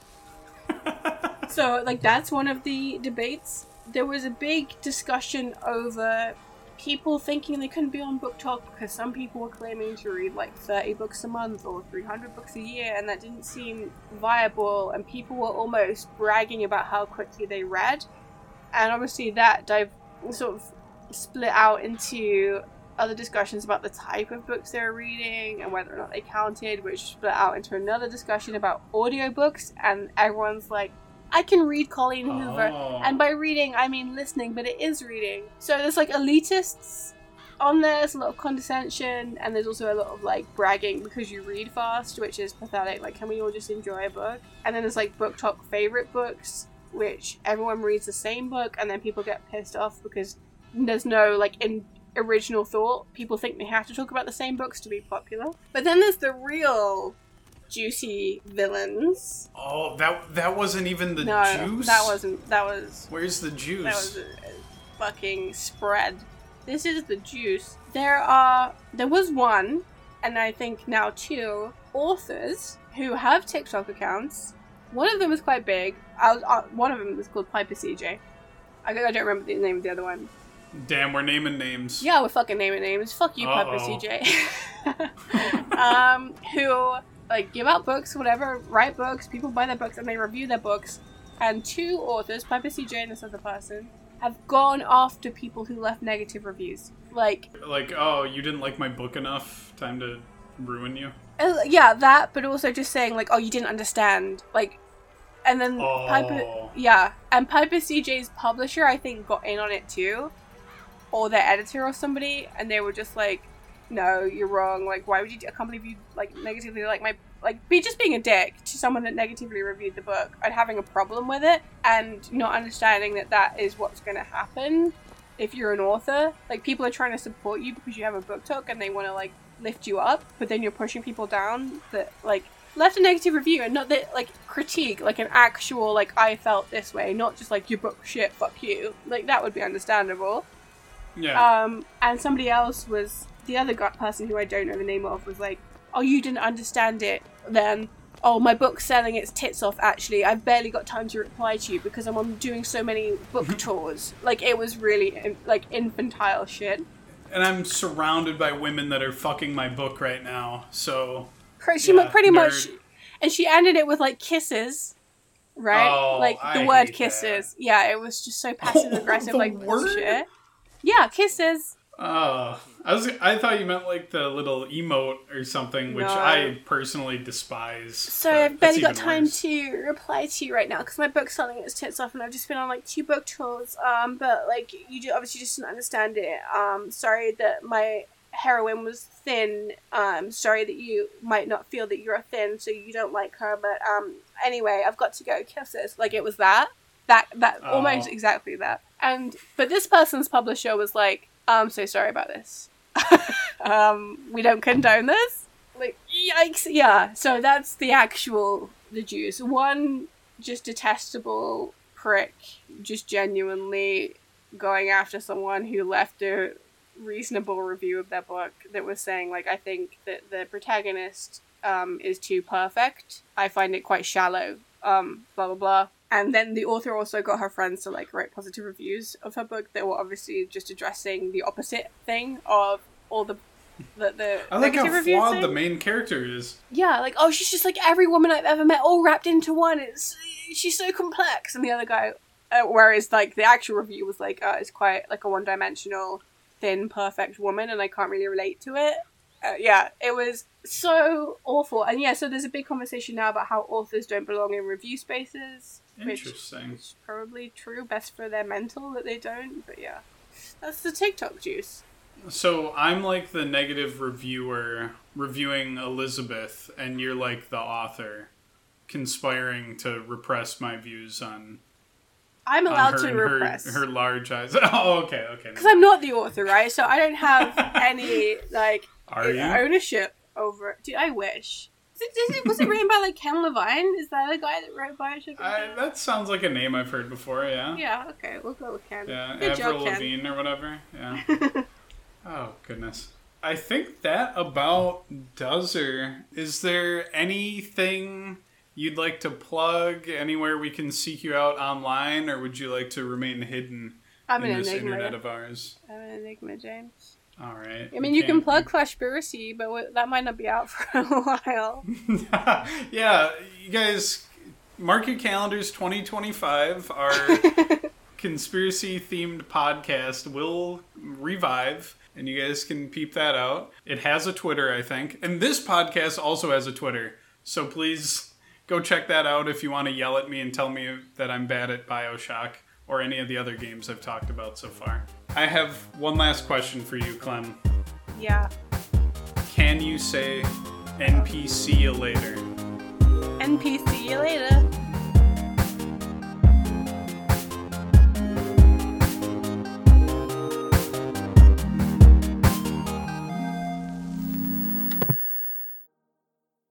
so, like, that's one of the debates. There was a big discussion over... people thinking they couldn't be on book talk because some people were claiming to read like thirty books a month or three hundred books a year, and that didn't seem viable, and people were almost bragging about how quickly they read, and obviously that dive sort of split out into other discussions about the type of books they were reading and whether or not they counted, which split out into another discussion about audiobooks, and everyone's like, I can read Colleen Hoover, oh. and by reading, I mean listening, but it is reading. So there's, like, elitists on there, there's a lot of condescension, and there's also a lot of, like, bragging because you read fast, which is pathetic. Like, can we all just enjoy a book? And then there's, like, book talk favorite books, which everyone reads the same book, and then people get pissed off because there's no, like, in original thought. People think they have to talk about the same books to be popular. But then there's the real... juicy villains. Oh, that that wasn't even the no, juice? No, that wasn't. That was... Where's the juice? That was a, a fucking spread. This is the juice. There are... There was one, and I think now two, authors who have TikTok accounts. One of them was quite big. I was, uh, one of them was called Piper C J. I, I don't remember the name of the other one. Damn, we're naming names. Yeah, we're fucking naming names. Fuck you, Uh-oh. Piper C J. um, who... like give out books, whatever, write books, people buy their books and they review their books, and two authors, Piper C J and this other person, have gone after people who left negative reviews, like like oh, you didn't like my book enough, time to ruin you, uh, yeah, that, but also just saying like, oh, you didn't understand, like, and then oh. Piper yeah and Piper C J's publisher I think got in on it too, or their editor or somebody, and they were just like, no, you're wrong, like, why would you do- I can't believe you, like, negatively, like, my, like, be just being a dick to someone that negatively reviewed the book and having a problem with it and not understanding that that is what's going to happen if you're an author. Like, people are trying to support you because you have a book talk and they want to, like, lift you up, but then you're pushing people down that, like, left a negative review, and not that, like, critique, like an actual, like, I felt this way, not just like, your book shit, fuck you. Like, that would be understandable. Yeah. Um, and somebody else was, the other person who I don't know the name of was like, oh, you didn't understand it then. Oh, my book's selling its tits off, actually. I've barely got time to reply to you because I'm on doing so many book tours. Like, it was really, like, infantile shit. And I'm surrounded by women that are fucking my book right now, so... She yeah, pretty nerd. much... And she ended it with, like, kisses, right? Oh, like, the I word kisses. That. Yeah, it was just so passive-aggressive, oh, like, bullshit. Yeah, kisses. Oh, I was, I thought you meant like the little emote or something, which no. I personally despise. So I've barely got time worse. to reply to you right now because my book's selling its tits off and I've just been on like two book tours. Um, but like you do, obviously just didn't understand it. Um, sorry that my heroine was thin. Um, sorry that you might not feel that you're thin, so you don't like her. But um, anyway, I've got to go. Kisses. Like it was that, that, that, oh. almost exactly that. And but this person's publisher was like, I'm so sorry about this. um, we don't condone this. Like, yikes. Yeah, so that's the actual, the Jews. One, just detestable prick, just genuinely going after someone who left a reasonable review of their book that was saying, like, I think that the protagonist um, is too perfect. I find it quite shallow. Um, blah, blah, blah. And then the author also got her friends to, like, write positive reviews of her book that were obviously just addressing the opposite thing of all the the, the I like negative how reviews flawed thing. The main character is. Yeah, like, oh, she's just like every woman I've ever met all wrapped into one. It's she's so complex. And the other guy, uh, whereas, like, the actual review was like, uh, it's quite, like, a one-dimensional, thin, perfect woman, and I can't really relate to it. Uh, yeah, it was so awful. And, yeah, so there's a big conversation now about how authors don't belong in review spaces. Interesting. Which is probably true. Best for their mental that they don't. But yeah, that's the TikTok juice. So I'm like the negative reviewer reviewing Elizabeth, and you're like the author conspiring to repress my views on. I'm allowed on her to repress her, her large eyes. Oh, okay, okay. Because no. I'm not the author, right? So I don't have any like Are you? ownership over. Dude, I wish. Is it, was it written by, like, Ken Levine? Is that the guy that wrote BioShock Infinite? That sounds like a name I've heard before, yeah. Yeah, okay, we'll go with Ken. Yeah, Good Avril job, Levine Ken. or whatever, yeah. Oh, goodness. I think that about does her. Is there anything you'd like to plug, anywhere we can seek you out online, or would you like to remain hidden I'm in this enigma. internet of ours? I'm an enigma, James. All right. I mean, you can plug Clashspiracy, but that might not be out for a while. Yeah, you guys, mark your calendars. twenty twenty-five, our conspiracy-themed podcast will revive, and you guys can peep that out. It has a Twitter, I think, and this podcast also has a Twitter. So please go check that out if you want to yell at me and tell me that I'm bad at BioShock or any of the other games I've talked about so far. I have one last question for you, Clem. Yeah. Can you say N P C you later? N P C you later.